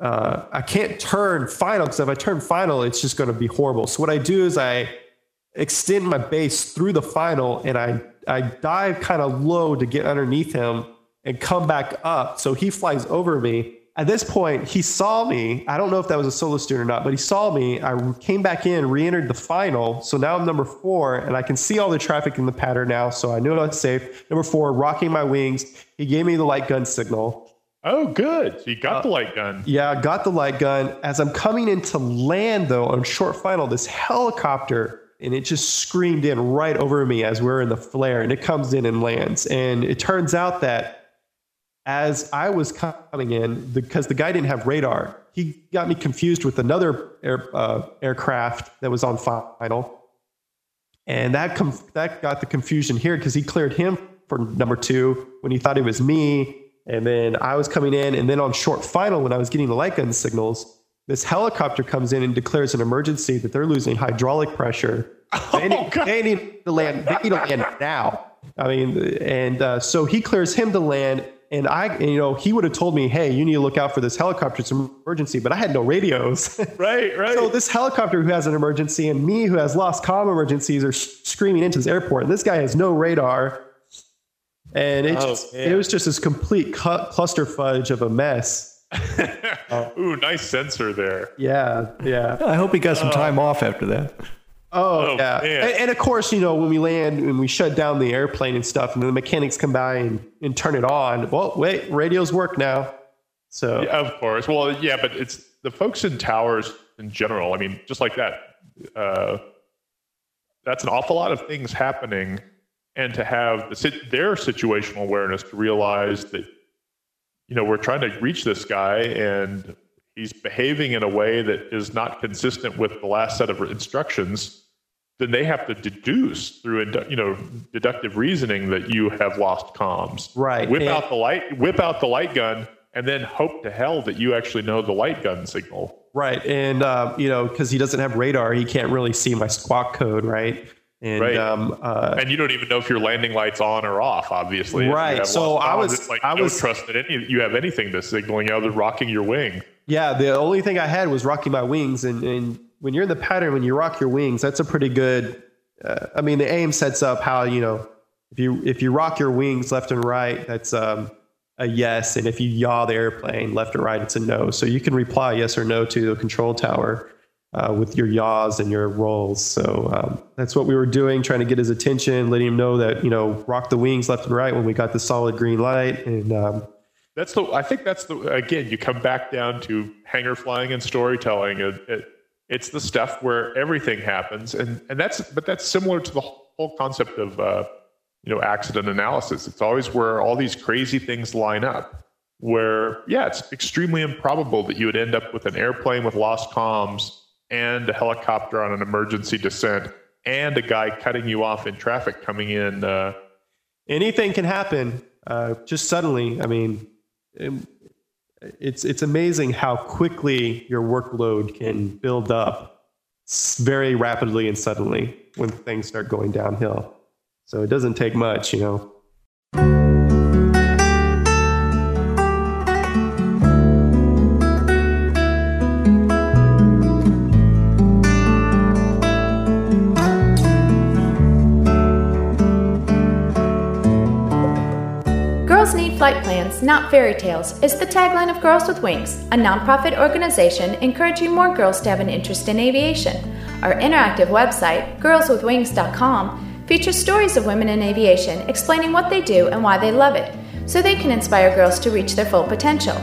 I can't turn final, because if I turn final, it's just going to be horrible. So what I do is I extend my base through the final, and I dive kind of low to get underneath him and come back up. So he flies over me. At this point, he saw me. I don't know if that was a solo student or not, but he saw me. I came back in, re-entered the final. So now I'm number 4, and I can see all the traffic in the pattern now. So I knew I was safe. Number 4, rocking my wings. He gave me the light gun signal. Oh, good. So you got the light gun. Yeah, I got the light gun. As I'm coming in to land, though, on short final, this helicopter, and it just screamed in right over me as we were in the flare, and it comes in and lands. And it turns out that as I was coming in, because the guy didn't have radar, he got me confused with another aircraft that was on final. And that got the confusion here, because he cleared him for number 2 when he thought it was me. And then I was coming in, and then on short final, when I was getting the light gun signals, this helicopter comes in and declares an emergency that they're losing hydraulic pressure. They need to land. They need to land now. I mean, and so he clears him to land. And he would have told me, hey, you need to look out for this helicopter. It's an emergency. But I had no radios. Right. So this helicopter who has an emergency, and me who has lost comm emergencies, are screaming into this airport. And this guy has no radar. And it was just this complete cluster fudge of a mess. Ooh, nice sensor there. Yeah. I hope he got some time off after that. Oh yeah. And of course, you know, when we land and we shut down the airplane and stuff, and the mechanics come by and turn it on. Well, wait, radios work now. So yeah, of course. Well, yeah, but it's the folks in towers in general. I mean, just like that. That's an awful lot of things happening, and to have their situational awareness to realize that, you know, we're trying to reach this guy, and he's behaving in a way that is not consistent with the last set of instructions, then they have to deduce through, you know, deductive reasoning that you have lost comms. Right. Whip out the light gun, and then hope to hell that you actually know the light gun signal. Right. And, you know, because he doesn't have radar, he can't really see my squawk code, right? And, and you don't even know if your landing light's on or off, obviously. Right. So you have anything that's signaling other than rocking your wing. Yeah. The only thing I had was rocking my wings. And when you're in the pattern, when you rock your wings, that's a pretty good, I mean, the aim sets up how, you know, if you rock your wings left and right, that's, a yes, and if you yaw the airplane left or right, it's a no. So you can reply yes or no to the control tower with your yaws and your rolls. So that's what we were doing, trying to get his attention, letting him know that, you know, rock the wings left and right when we got the solid green light. And I think you come back down to hangar flying and storytelling. It's the stuff where everything happens. But that's similar to the whole concept of, accident analysis. It's always where all these crazy things line up where, yeah, it's extremely improbable that you would end up with an airplane with lost comms and a helicopter on an emergency descent and a guy cutting you off in traffic coming in. Anything can happen just suddenly. I mean, it's amazing how quickly your workload can build up very rapidly and suddenly when things start going downhill. So it doesn't take much, you know. Girls Need Flight Plans, Not Fairy Tales is the tagline of Girls with Wings, a nonprofit organization encouraging more girls to have an interest in aviation. Our interactive website, girlswithwings.com, features stories of women in aviation explaining what they do and why they love it, so they can inspire girls to reach their full potential.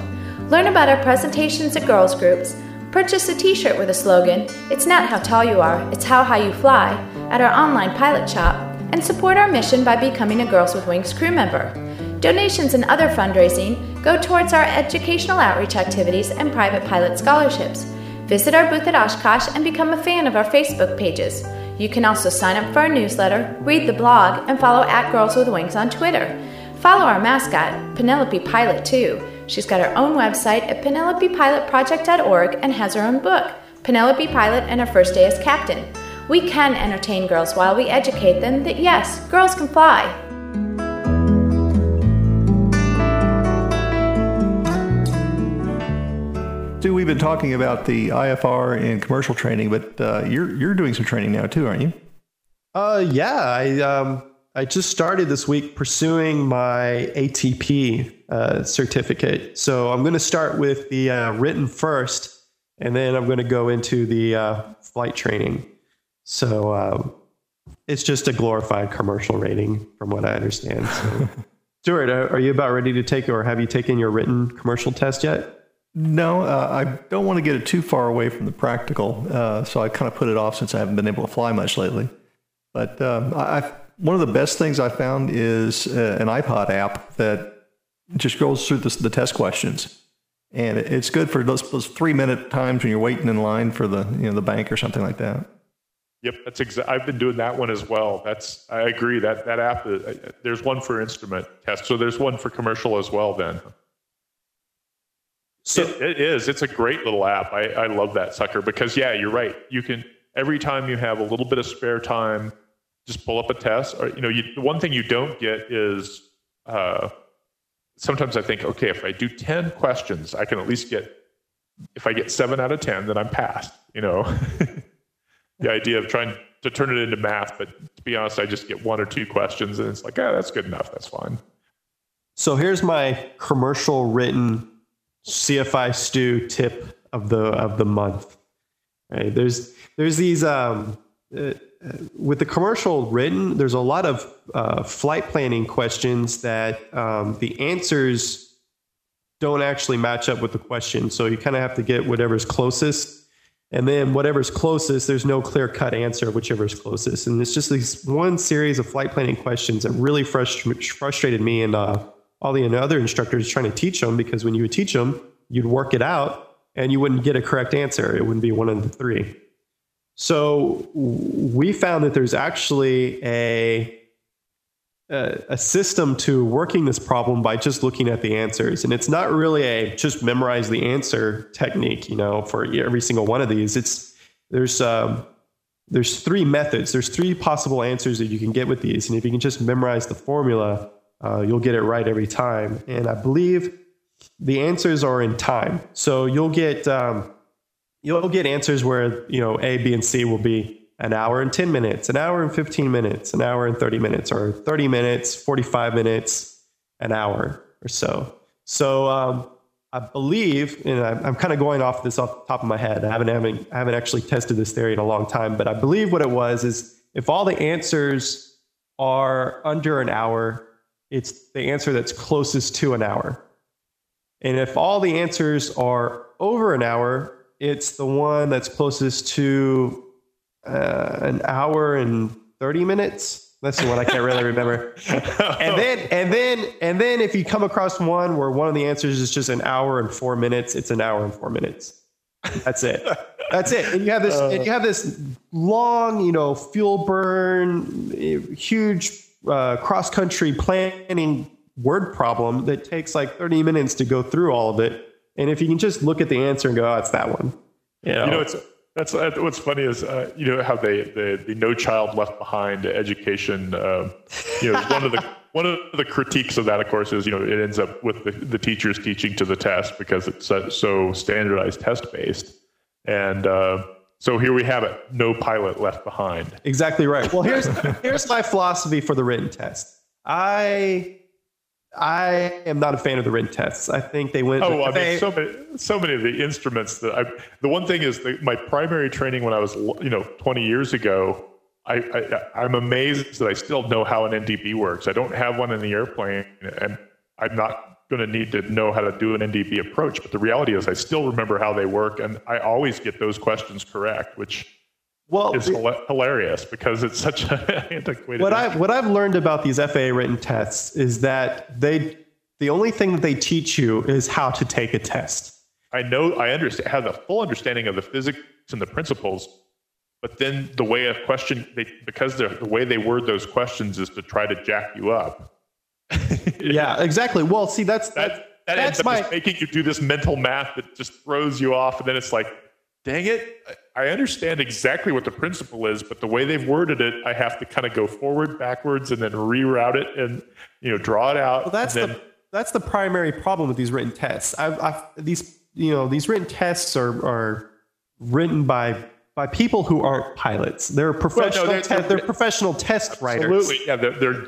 Learn about our presentations at girls groups, purchase a t-shirt with a slogan, "It's not how tall you are, it's how high you fly," at our online pilot shop, and support our mission by becoming a Girls with Wings crew member. Donations and other fundraising go towards our educational outreach activities and private pilot scholarships. Visit our booth at Oshkosh and become a fan of our Facebook pages. You can also sign up for our newsletter, read the blog, and follow @GirlsWithWings on Twitter. Follow our mascot, Penelope Pilot, too. She's got her own website at penelopepilotproject.org and has her own book, Penelope Pilot and Her First Day as Captain. We can entertain girls while we educate them that, yes, girls can fly. Stu, we've been talking about the IFR and commercial training, but you're doing some training now too, aren't you? Yeah. I just started this week pursuing my ATP certificate. So I'm going to start with the written first, and then I'm going to go into the flight training. So it's just a glorified commercial rating, from what I understand. So, Stuart, are you about ready to take, or have you taken your written commercial test yet? No, I don't want to get it too far away from the practical, so I kind of put it off since I haven't been able to fly much lately. But one of the best things I found is an iPod app that just goes through the test questions, and it's good for those 3-minute times when you're waiting in line for the bank or something like that. Yep, that's I've been doing that one as well. I agree that app. There's one for instrument tests, so there's one for commercial as well. Then. So it is. It's a great little app. I love that sucker because, yeah, you're right. You can, every time you have a little bit of spare time, just pull up a test. Or, the one thing you don't get is sometimes I think, okay, if I do 10 questions, I can at least if I get 7 out of 10, then I'm passed, The idea of trying to turn it into math, but to be honest, I just get 1 or 2 questions and it's like, oh, that's good enough. That's fine. So here's my commercial written CFI Stu tip of the month. Right? There's these with the commercial written. There's a lot of flight planning questions that the answers don't actually match up with the question. So you kind of have to get whatever's closest, and then whatever's closest, there's no clear cut answer. Whichever's closest, and it's just these one series of flight planning questions that really frustrated me and. All the other instructors trying to teach them, because when you would teach them, you'd work it out and you wouldn't get a correct answer. It wouldn't be one of the three. So we found that there's actually a system to working this problem by just looking at the answers. And it's not really a just memorize the answer technique, for every single one of these. There's 3 methods. There's 3 possible answers that you can get with these. And if you can just memorize the formula, you'll get it right every time. And I believe the answers are in time. So you'll get answers where, A, B, and C will be an hour and 10 minutes, an hour and 15 minutes, an hour and 30 minutes, or 30 minutes, 45 minutes, an hour or so. So I believe, and I'm kind of going off this off the top of my head. I haven't actually tested this theory in a long time, but I believe what it was is if all the answers are under an hour, it's the answer that's closest to an hour. And if all the answers are over an hour, it's the one that's closest to an hour and 30 minutes. That's the one I can't really remember. And then if you come across one where one of the answers is just an hour and 4 minutes, it's an hour and 4 minutes. That's it. That's it. And you have this, long, fuel burn, huge cross-country planning word problem that takes like 30 minutes to go through all of it. And if you can just look at the answer and go, oh, it's that one. That's what's funny is, how the No Child Left Behind education, one of the critiques of that, of course, is, it ends up with the teachers teaching to the test because it's so standardized test based. And so here we have it. No pilot left behind. Exactly right. Well, here's my philosophy for the written test. I am not a fan of the written tests. I think they went. So many of the instruments that the one thing is that my primary training when I was, 20 years ago, I'm amazed that I still know how an NDB works. I don't have one in the airplane, and I'm not going to need to know how to do an NDB approach. But the reality is I still remember how they work, and I always get those questions correct, which is hilarious because it's such an antiquated. What I've learned about these FAA written tests is that the only thing that they teach you is how to take a test. I have the full understanding of the physics and the principles, but then the way a question, the way they word those questions is to try to jack you up. Yeah, exactly. Well, see, that's making you do this mental math that just throws you off, and then it's like, dang it, I understand exactly what the principle is, but the way they've worded it, I have to kind of go forward, backwards, and then reroute it and, draw it out. Well, that's the primary problem with these written tests. These written tests are written by people who aren't pilots. They're professional. Well, no, they're professional test writers. Absolutely. Yeah.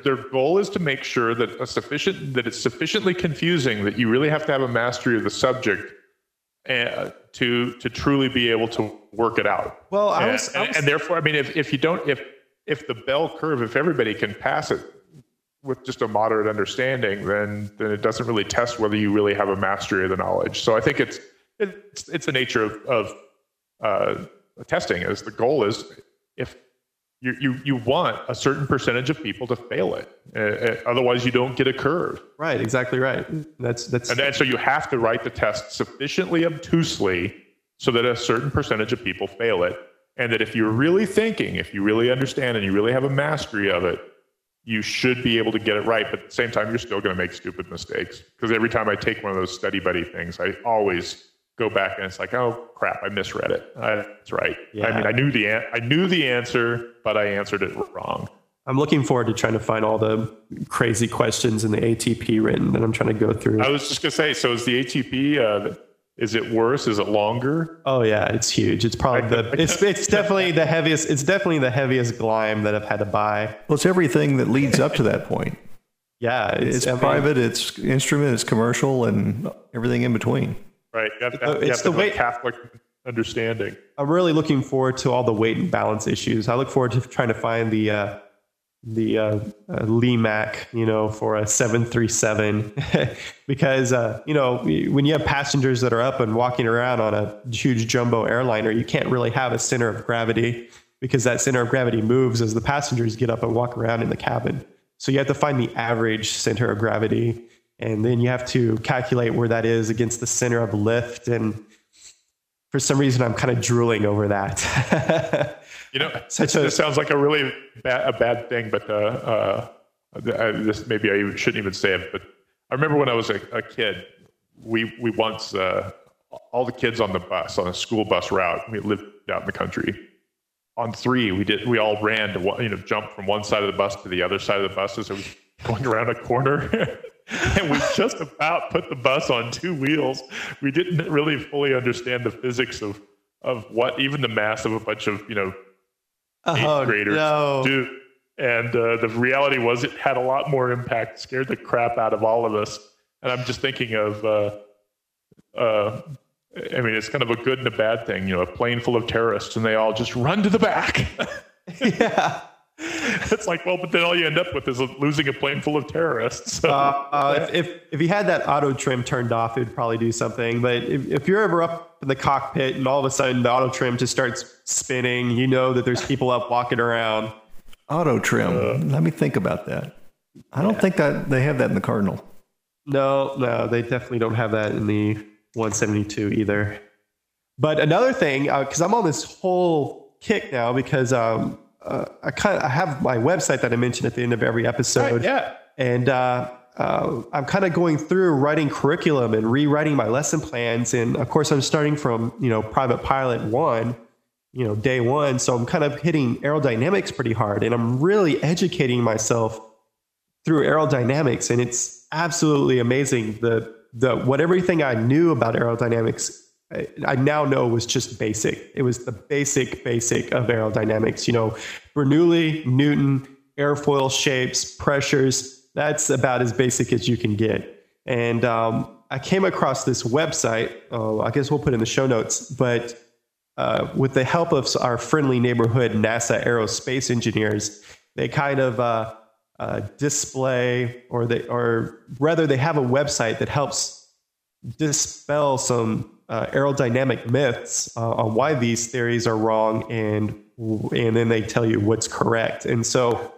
Their goal is to make sure that it's sufficiently confusing that you really have to have a mastery of the subject to truly be able to work it out. Well, and therefore, I mean, if the bell curve, if everybody can pass it with just a moderate understanding, then it doesn't really test whether you really have a mastery of the knowledge. So I think it's the nature of testing is the goal is if you want a certain percentage of people to fail it. Otherwise, you don't get a curve. Right, exactly right. And so you have to write the test sufficiently obtusely so that a certain percentage of people fail it. And that if you're really thinking, if you really understand and you really have a mastery of it, you should be able to get it right. But at the same time, you're still going to make stupid mistakes. Because every time I take one of those study buddy things, I always go back and it's like, oh crap, I misread it. That's right. Yeah. I mean, I knew the answer, but I answered it wrong. I'm looking forward to trying to find all the crazy questions in the ATP written that I'm trying to go through. I was just gonna say, so is the ATP? Is it worse? Is it longer? Oh yeah, it's huge. It's probably It's definitely the heaviest glime that I've had to buy. Well, it's everything that leads up to that point. Yeah, it's private. It's instrument. It's commercial, and everything in between. Right. It's the way Catholic understanding. I'm really looking forward to all the weight and balance issues. I look forward to trying to find the LEMAC, for a 737, because, when you have passengers that are up and walking around on a huge jumbo airliner, you can't really have a center of gravity because that center of gravity moves as the passengers get up and walk around in the cabin. So you have to find the average center of gravity. And then you have to calculate where that is against the center of lift. And for some reason, I'm kind of drooling over that. This sounds like a really bad thing, but maybe I shouldn't even say it. But I remember when I was a kid, we once, all the kids on the bus, on a school bus route, we lived out in the country. On three, we all ran to jump from one side of the bus to the other side of the bus as it was going around a corner. And we just about put the bus on two wheels. We didn't really fully understand the physics of what even the mass of a bunch of, eighth graders do. And the reality was it had a lot more impact, scared the crap out of all of us. And I'm just thinking of, I mean, it's kind of a good and a bad thing, you know, a plane full of terrorists and they all just run to the back. Yeah. It's like, well, but then all you end up with is losing a plane full of terrorists. So. If you had that auto trim turned off, it would probably do something. But if you're ever up in the cockpit and all of a sudden the auto trim just starts spinning, you know that there's people up walking around. Auto trim. Let me think about that. I don't think that they have that in the Cardinal. No, they definitely don't have that in the 172 either. But another thing, because I'm on this whole kick now because... I have my website that I mentioned at the end of every episode. Right, yeah. And I'm kind of going through writing curriculum and rewriting my lesson plans. And of course, I'm starting from, you know, private pilot one, you know, day one. So I'm kind of hitting aerodynamics pretty hard. And I'm really educating myself through aerodynamics. And it's absolutely amazing what everything I knew about aerodynamics I now know was just basic. It was the basic of aerodynamics. You know, Bernoulli, Newton, airfoil shapes, pressures, that's about as basic as you can get. And I came across this website, I guess we'll put in the show notes, but with the help of our friendly neighborhood NASA aerospace engineers, they kind of display, or rather they have a website that helps dispel some aerodynamic myths on why these theories are wrong, and then they tell you what's correct. And so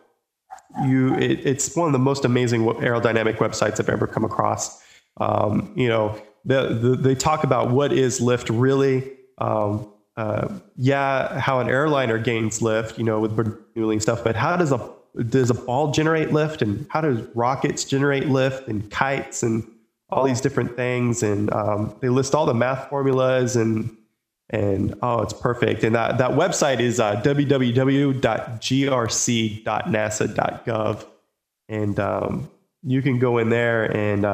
it's one of the most amazing aerodynamic websites I've ever come across. You know, they talk about what is lift really, how an airliner gains lift, you know, with Bernoulli and stuff, but how does a ball generate lift, and how does rockets generate lift, and kites, and all these different things, and they list all the math formulas, and it's perfect. And that website is www.grc.nasa.gov, and you can go in there and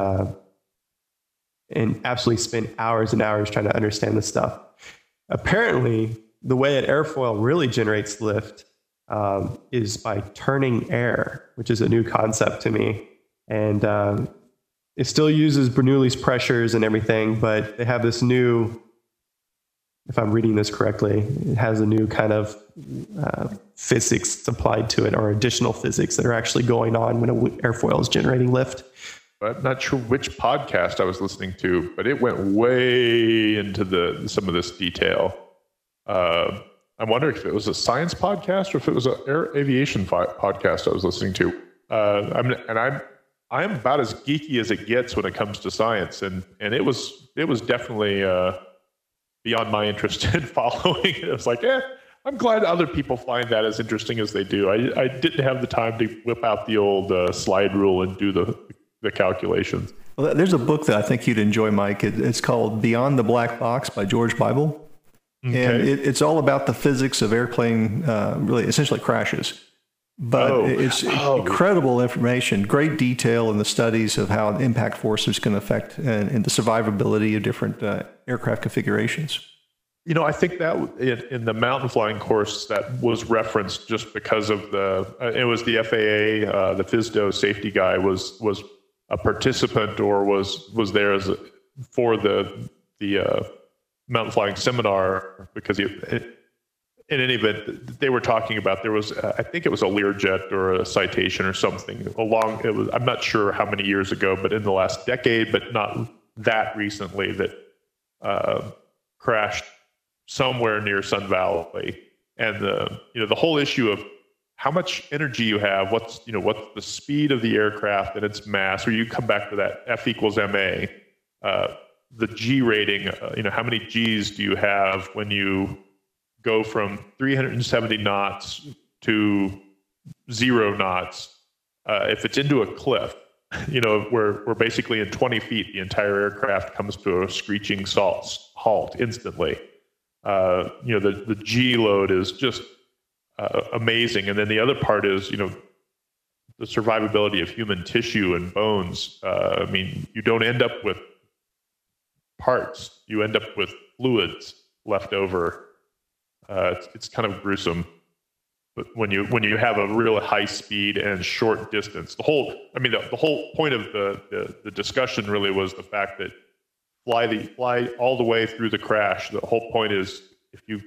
absolutely spend hours and hours trying to understand this stuff. Apparently, the way an airfoil really generates lift is by turning air, which is a new concept to me, and it still uses Bernoulli's pressures and everything, but they have this new, if I'm reading this correctly, it has a new kind of physics applied to it, or additional physics that are actually going on when an airfoil is generating lift. I'm not sure which podcast I was listening to, but it went way into some of this detail. I'm wondering if it was a science podcast or if it was an aviation podcast I was listening to. I'm about as geeky as it gets when it comes to science, and it was definitely beyond my interest in following. It was like, I'm glad other people find that as interesting as they do. I didn't have the time to whip out the old slide rule and do the calculations. Well, there's a book that I think you'd enjoy, Mike. It's called Beyond the Black Box by George Bible, and it's all about the physics of airplane, really essentially crashes. But it's incredible information, great detail in the studies of how impact forces can affect and the survivability of different aircraft configurations. You know, I think that in the mountain flying course that was referenced just because of it was the FAA, the FISDO safety guy was a participant or was there for the mountain flying seminar because in any event, they were talking about there was, I think it was a Learjet or a Citation or something along. It was, I'm not sure how many years ago, but in the last decade, but not that recently, that crashed somewhere near Sun Valley. And the whole issue of how much energy you have, what's the speed of the aircraft and its mass, or you come back to that F=ma, the G rating. How many G's do you have when you go from 370 knots to 0 knots, if it's into a cliff, you know, we're basically in 20 feet, the entire aircraft comes to a screeching halt instantly. The G load is just amazing. And then the other part is, you know, the survivability of human tissue and bones. I mean, you don't end up with parts, you end up with fluids left over. It's kind of gruesome. But when you have a real high speed and short distance, the whole point of the discussion really was the fact that fly all the way through the crash. The whole point is if you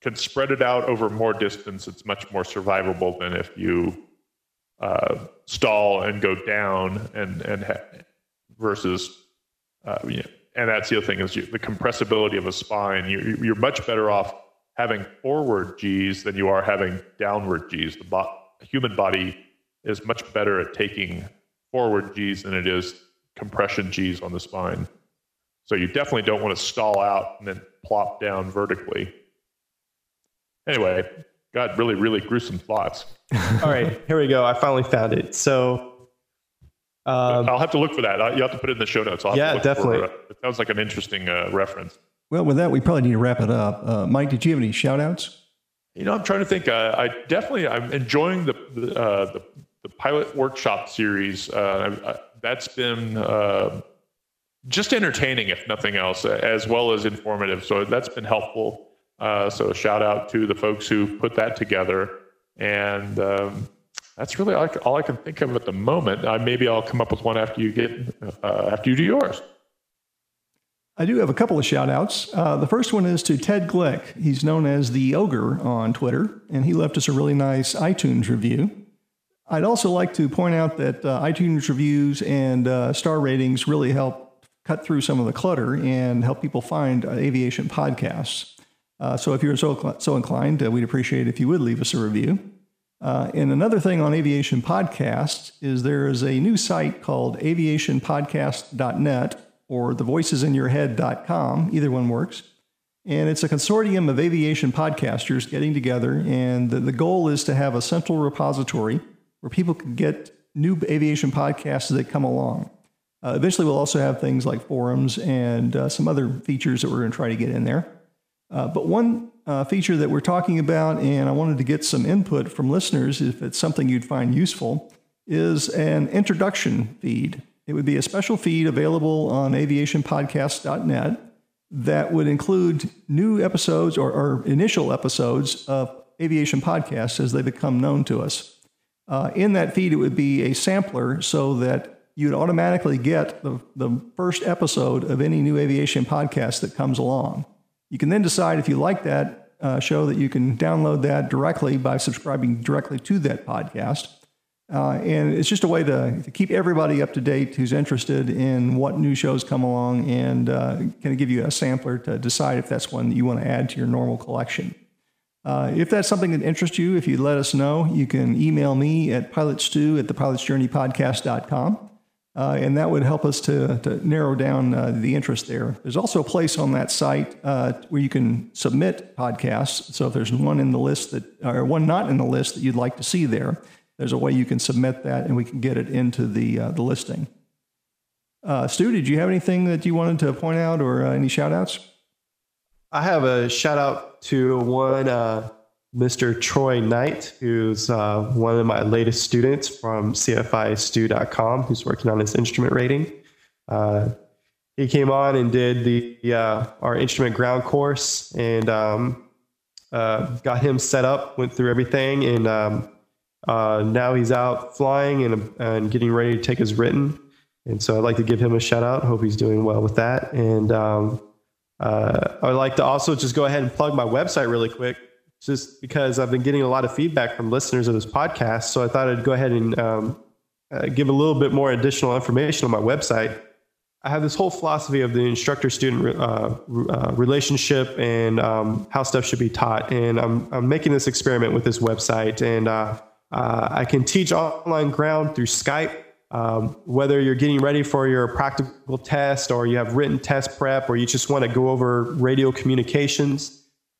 can spread it out over more distance, it's much more survivable than if you stall and go down versus. And that's the other thing is the compressibility of a spine. You're much better off having forward G's than you are having downward G's. The human body is much better at taking forward G's than it is compression G's on the spine. So you definitely don't want to stall out and then plop down vertically. Anyway, God, really, really gruesome thoughts. All right, here we go. I finally found it. So I'll have to look for that. You'll have to put it in the show notes. Definitely. It sounds like an interesting reference. Well, with that, we probably need to wrap it up. Mike, did you have any shout outs? I'm trying to think. I'm enjoying the pilot workshop series. That's been just entertaining, if nothing else, as well as informative. So that's been helpful. So shout out to the folks who put that together. And that's really all I can think of at the moment. Maybe I'll come up with one after you do yours. I do have a couple of shout outs. The first one is to Ted Glick. He's known as the Ogre on Twitter, and he left us a really nice iTunes review. I'd also like to point out that iTunes reviews and star ratings really help cut through some of the clutter and help people find aviation podcasts. So if you're so inclined, we'd appreciate it if you would leave us a review. And another thing on aviation podcasts is there is a new site called aviationpodcast.net or thevoicesinyourhead.com. Either one works. And it's a consortium of aviation podcasters getting together. And the goal is to have a central repository where people can get new aviation podcasts as they come along. Eventually, we'll also have things like forums and some other features that we're going to try to get in there. But one feature that we're talking about, and I wanted to get some input from listeners if it's something you'd find useful, is an introduction feed. It would be a special feed available on aviationpodcast.net that would include new episodes or initial episodes of aviation podcasts as they become known to us. In that feed, it would be a sampler so that you'd automatically get the first episode of any new aviation podcast that comes along. You can then decide if you like that show that you can download that directly by subscribing directly to that podcast. And it's just a way to keep everybody up to date who's interested in what new shows come along and kind of give you a sampler to decide if that's one that you want to add to your normal collection. If that's something that interests you, if you let us know, you can email me at pilotsstu@thepilotsjourneypodcast.com. And that would help us to narrow down the interest there. There's also a place on that site where you can submit podcasts. So if there's one in the list or one not in the list that you'd like to see there, there's a way you can submit that and we can get it into the listing. Stu, did you have anything that you wanted to point out or any shout outs? I have a shout out to one, Mr. Troy Knight, who's one of my latest students from CFIStu.com, who's working on his instrument rating. He came on and did our instrument ground course and got him set up, went through everything, and now he's out flying and getting ready to take his written. And so I'd like to give him a shout out. Hope he's doing well with that. And I would like to also just go ahead and plug my website really quick, just because I've been getting a lot of feedback from listeners of this podcast. So I thought I'd go ahead and give a little bit more additional information on my website. I have this whole philosophy of the instructor-student relationship and how stuff should be taught. And I'm making this experiment with this website. And I can teach online ground through Skype. Whether you're getting ready for your practical test or you have written test prep or you just want to go over radio communications,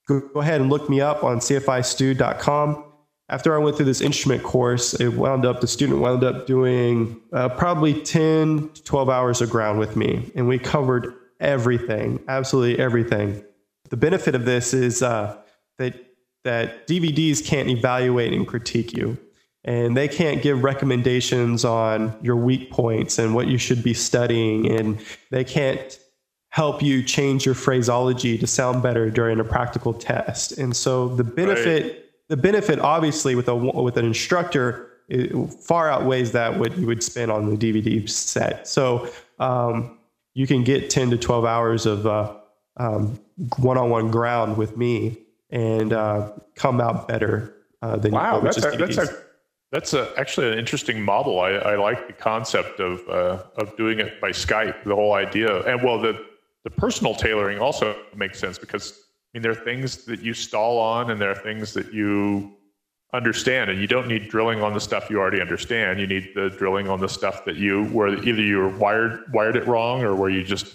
go ahead and look me up on CFIStu.com. After I went through this instrument course, the student wound up doing probably 10 to 12 hours of ground with me. And we covered everything, absolutely everything. The benefit of this is that DVDs can't evaluate and critique you. And they can't give recommendations on your weak points and what you should be studying. And they can't help you change your phraseology to sound better during a practical test. And so the benefit, right. the benefit, obviously, with an instructor, it far outweighs that what you would spend on the DVD set. So you can get 10 to 12 hours of one-on-one ground with me and come out better than you would just DVDs. That's actually an interesting model. I like the concept of doing it by Skype, the whole idea. And well, the personal tailoring also makes sense, because I mean, there are things that you stall on and there are things that you understand, and you don't need drilling on the stuff you already understand. You need the drilling on the stuff that where either you were wired it wrong, or where you just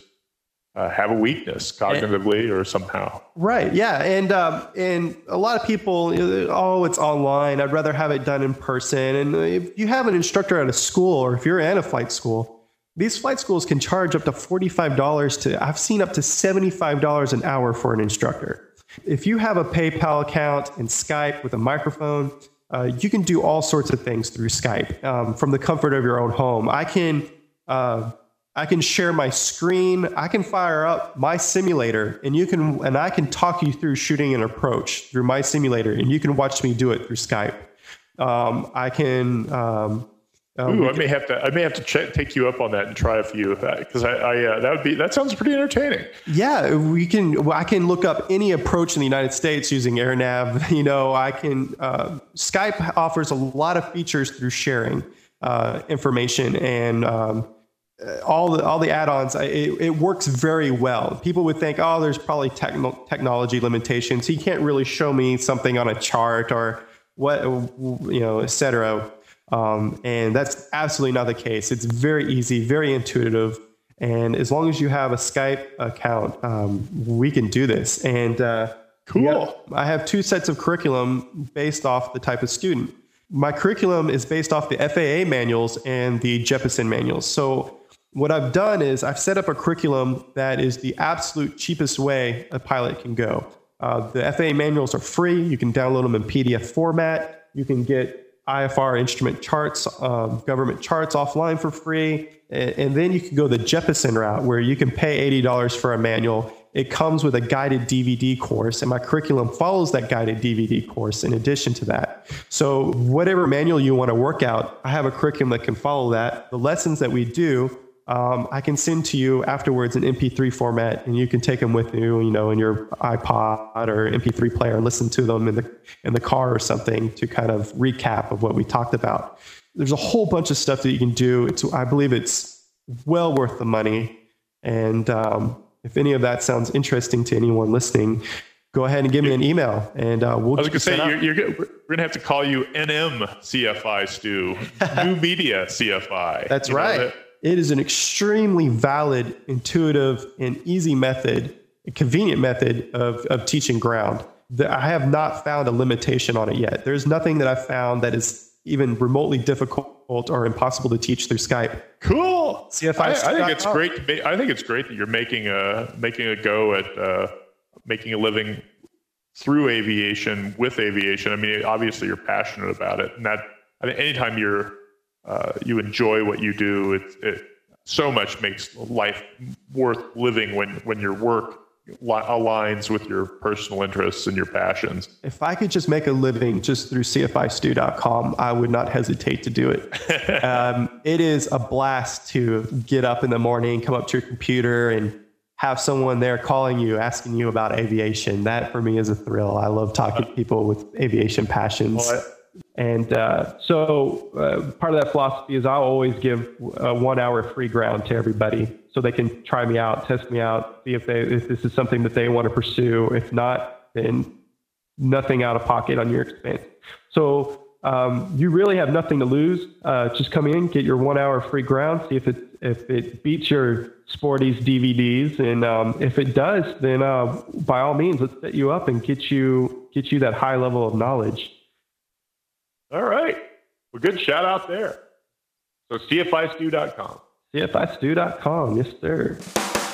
have a weakness cognitively or somehow. Right. Yeah. And a lot of people, it's online, I'd rather have it done in person. And if you have an instructor at a school, or if you're in a flight school, these flight schools can charge up to $45 I've seen up to $75 an hour for an instructor. If you have a PayPal account and Skype with a microphone, you can do all sorts of things through Skype from the comfort of your own home. I can share my screen. I can fire up my simulator, and I can talk you through shooting an approach through my simulator, and you can watch me do it through Skype. I may have to take you up on that and try a few of that, because that sounds pretty entertaining. Yeah, I can look up any approach in the United States using AirNav. Skype offers a lot of features through sharing information and. All the add-ons, it works very well. People would think, oh, there's probably technology limitations. He can't really show me something on a chart or what, et cetera. And that's absolutely not the case. It's very easy, very intuitive. And as long as you have a Skype account, we can do this. And cool. Yeah, I have two sets of curriculum based off the type of student. My curriculum is based off the FAA manuals and the Jeppesen manuals. So what I've done is I've set up a curriculum that is the absolute cheapest way a pilot can go. The FAA manuals are free. You can download them in PDF format. You can get IFR instrument charts, government charts offline for free. And then you can go the Jeppesen route, where you can pay $80 for a manual. It comes with a guided DVD course, and my curriculum follows that guided DVD course in addition to that. So whatever manual you want to work out, I have a curriculum that can follow that. The lessons that we do, I can send to you afterwards in MP3 format, and you can take them with you, in your iPod or MP3 player, and listen to them in the car or something to kind of recap of what we talked about. There's a whole bunch of stuff that you can do. I believe it's well worth the money. And if any of that sounds interesting to anyone listening, go ahead and give me an email, and we'll. I was going to say we're going to have to call you NM CFI Stu, New Media CFI. That's right. It is an extremely valid, intuitive, and easy method, a convenient method of teaching ground. I have not found a limitation on it yet. There's nothing that I've found that is even remotely difficult or impossible to teach through Skype. Cool. CFIStu.com. I think it's great that you're making a go at making a living through aviation with aviation. I mean, obviously you're passionate about it, and that, I mean, anytime you're you enjoy what you do, it so much makes life worth living when your work aligns with your personal interests and your passions. If I could just make a living just through CFIStu.com, I would not hesitate to do it. It is a blast to get up in the morning, come up to your computer, and have someone there calling you, asking you about aviation. That for me is a thrill. I love talking to people with aviation passions. So part of that philosophy is I'll always give 1 hour of free ground to everybody, so they can try me out, test me out, see if this is something that they want to pursue. If not, then nothing out of pocket on your expense. So you really have nothing to lose. Just come in, get your 1 hour of free ground, see if it beats your Sporty's DVDs, and if it does, then by all means, let's set you up and get you that high level of knowledge. All right. Well, good shout out there. So CFIStu.com. CFIStu.com. Yes, sir. Thank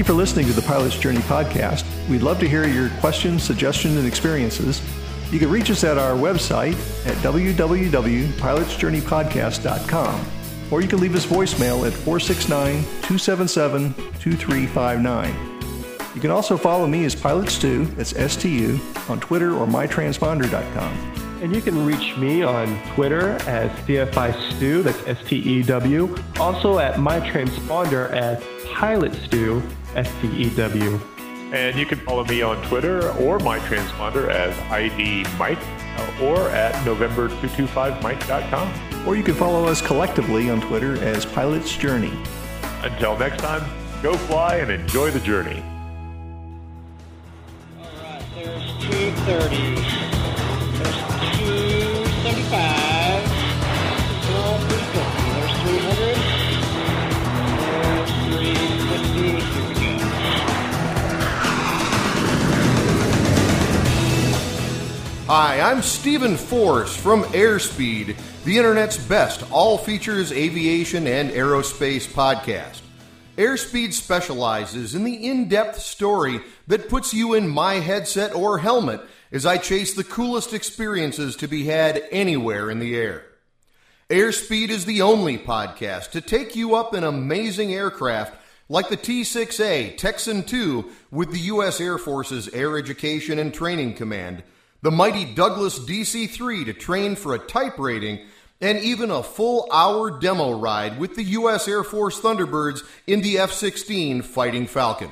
you for listening to the Pilot's Journey podcast. We'd love to hear your questions, suggestions, and experiences. You can reach us at our website at www.pilotsjourneypodcast.com, or you can leave us voicemail at 469-277-2359. You can also follow me as Pilot Stu, that's S-T-U, on Twitter or mytransponder.com. And you can reach me on Twitter at CFIStu, that's S-T-E-W. Also at mytransponder at PilotStu, S-T-E-W. And you can follow me on Twitter or mytransponder as ID Mike or at November225Mike.com. Or you can follow us collectively on Twitter as Pilot's Journey. Until next time, go fly and enjoy the journey. All right, there's 230. Hi, I'm Stephen Force from Airspeed, the internet's best all features aviation and aerospace podcast. Airspeed specializes in the in-depth story that puts you in my headset or helmet as I chase the coolest experiences to be had anywhere in the air. Airspeed is the only podcast to take you up in amazing aircraft like the T-6A Texan II with the U.S. Air Force's Air Education and Training Command, the mighty Douglas DC-3 to train for a type rating, and even a full-hour demo ride with the U.S. Air Force Thunderbirds in the F-16 Fighting Falcon.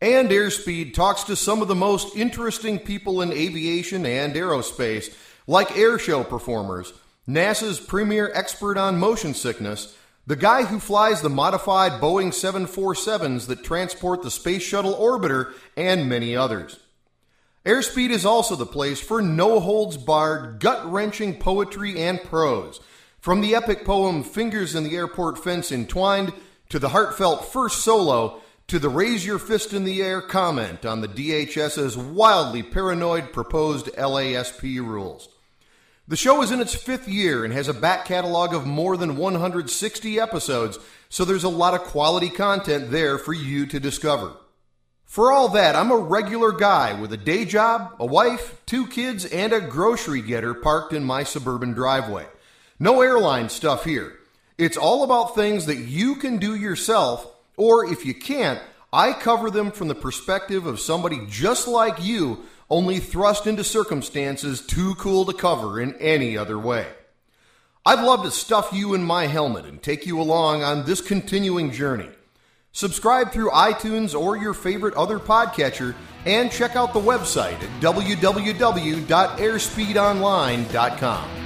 And Airspeed talks to some of the most interesting people in aviation and aerospace, like airshow performers, NASA's premier expert on motion sickness, the guy who flies the modified Boeing 747s that transport the Space Shuttle Orbiter, and many others. Airspeed is also the place for no-holds-barred, gut-wrenching poetry and prose. From the epic poem Fingers in the Airport Fence Entwined, to the heartfelt first solo, to the raise-your-fist-in-the-air comment on the DHS's wildly paranoid proposed LASP rules. The show is in its 5th year and has a back catalog of more than 160 episodes, so there's a lot of quality content there for you to discover. For all that, I'm a regular guy with a day job, a wife, 2 kids, and a grocery getter parked in my suburban driveway. No airline stuff here. It's all about things that you can do yourself, or if you can't, I cover them from the perspective of somebody just like you, only thrust into circumstances too cool to cover in any other way. I'd love to stuff you in my helmet and take you along on this continuing journey. Subscribe through iTunes or your favorite other podcatcher, and check out the website at www.airspeedonline.com.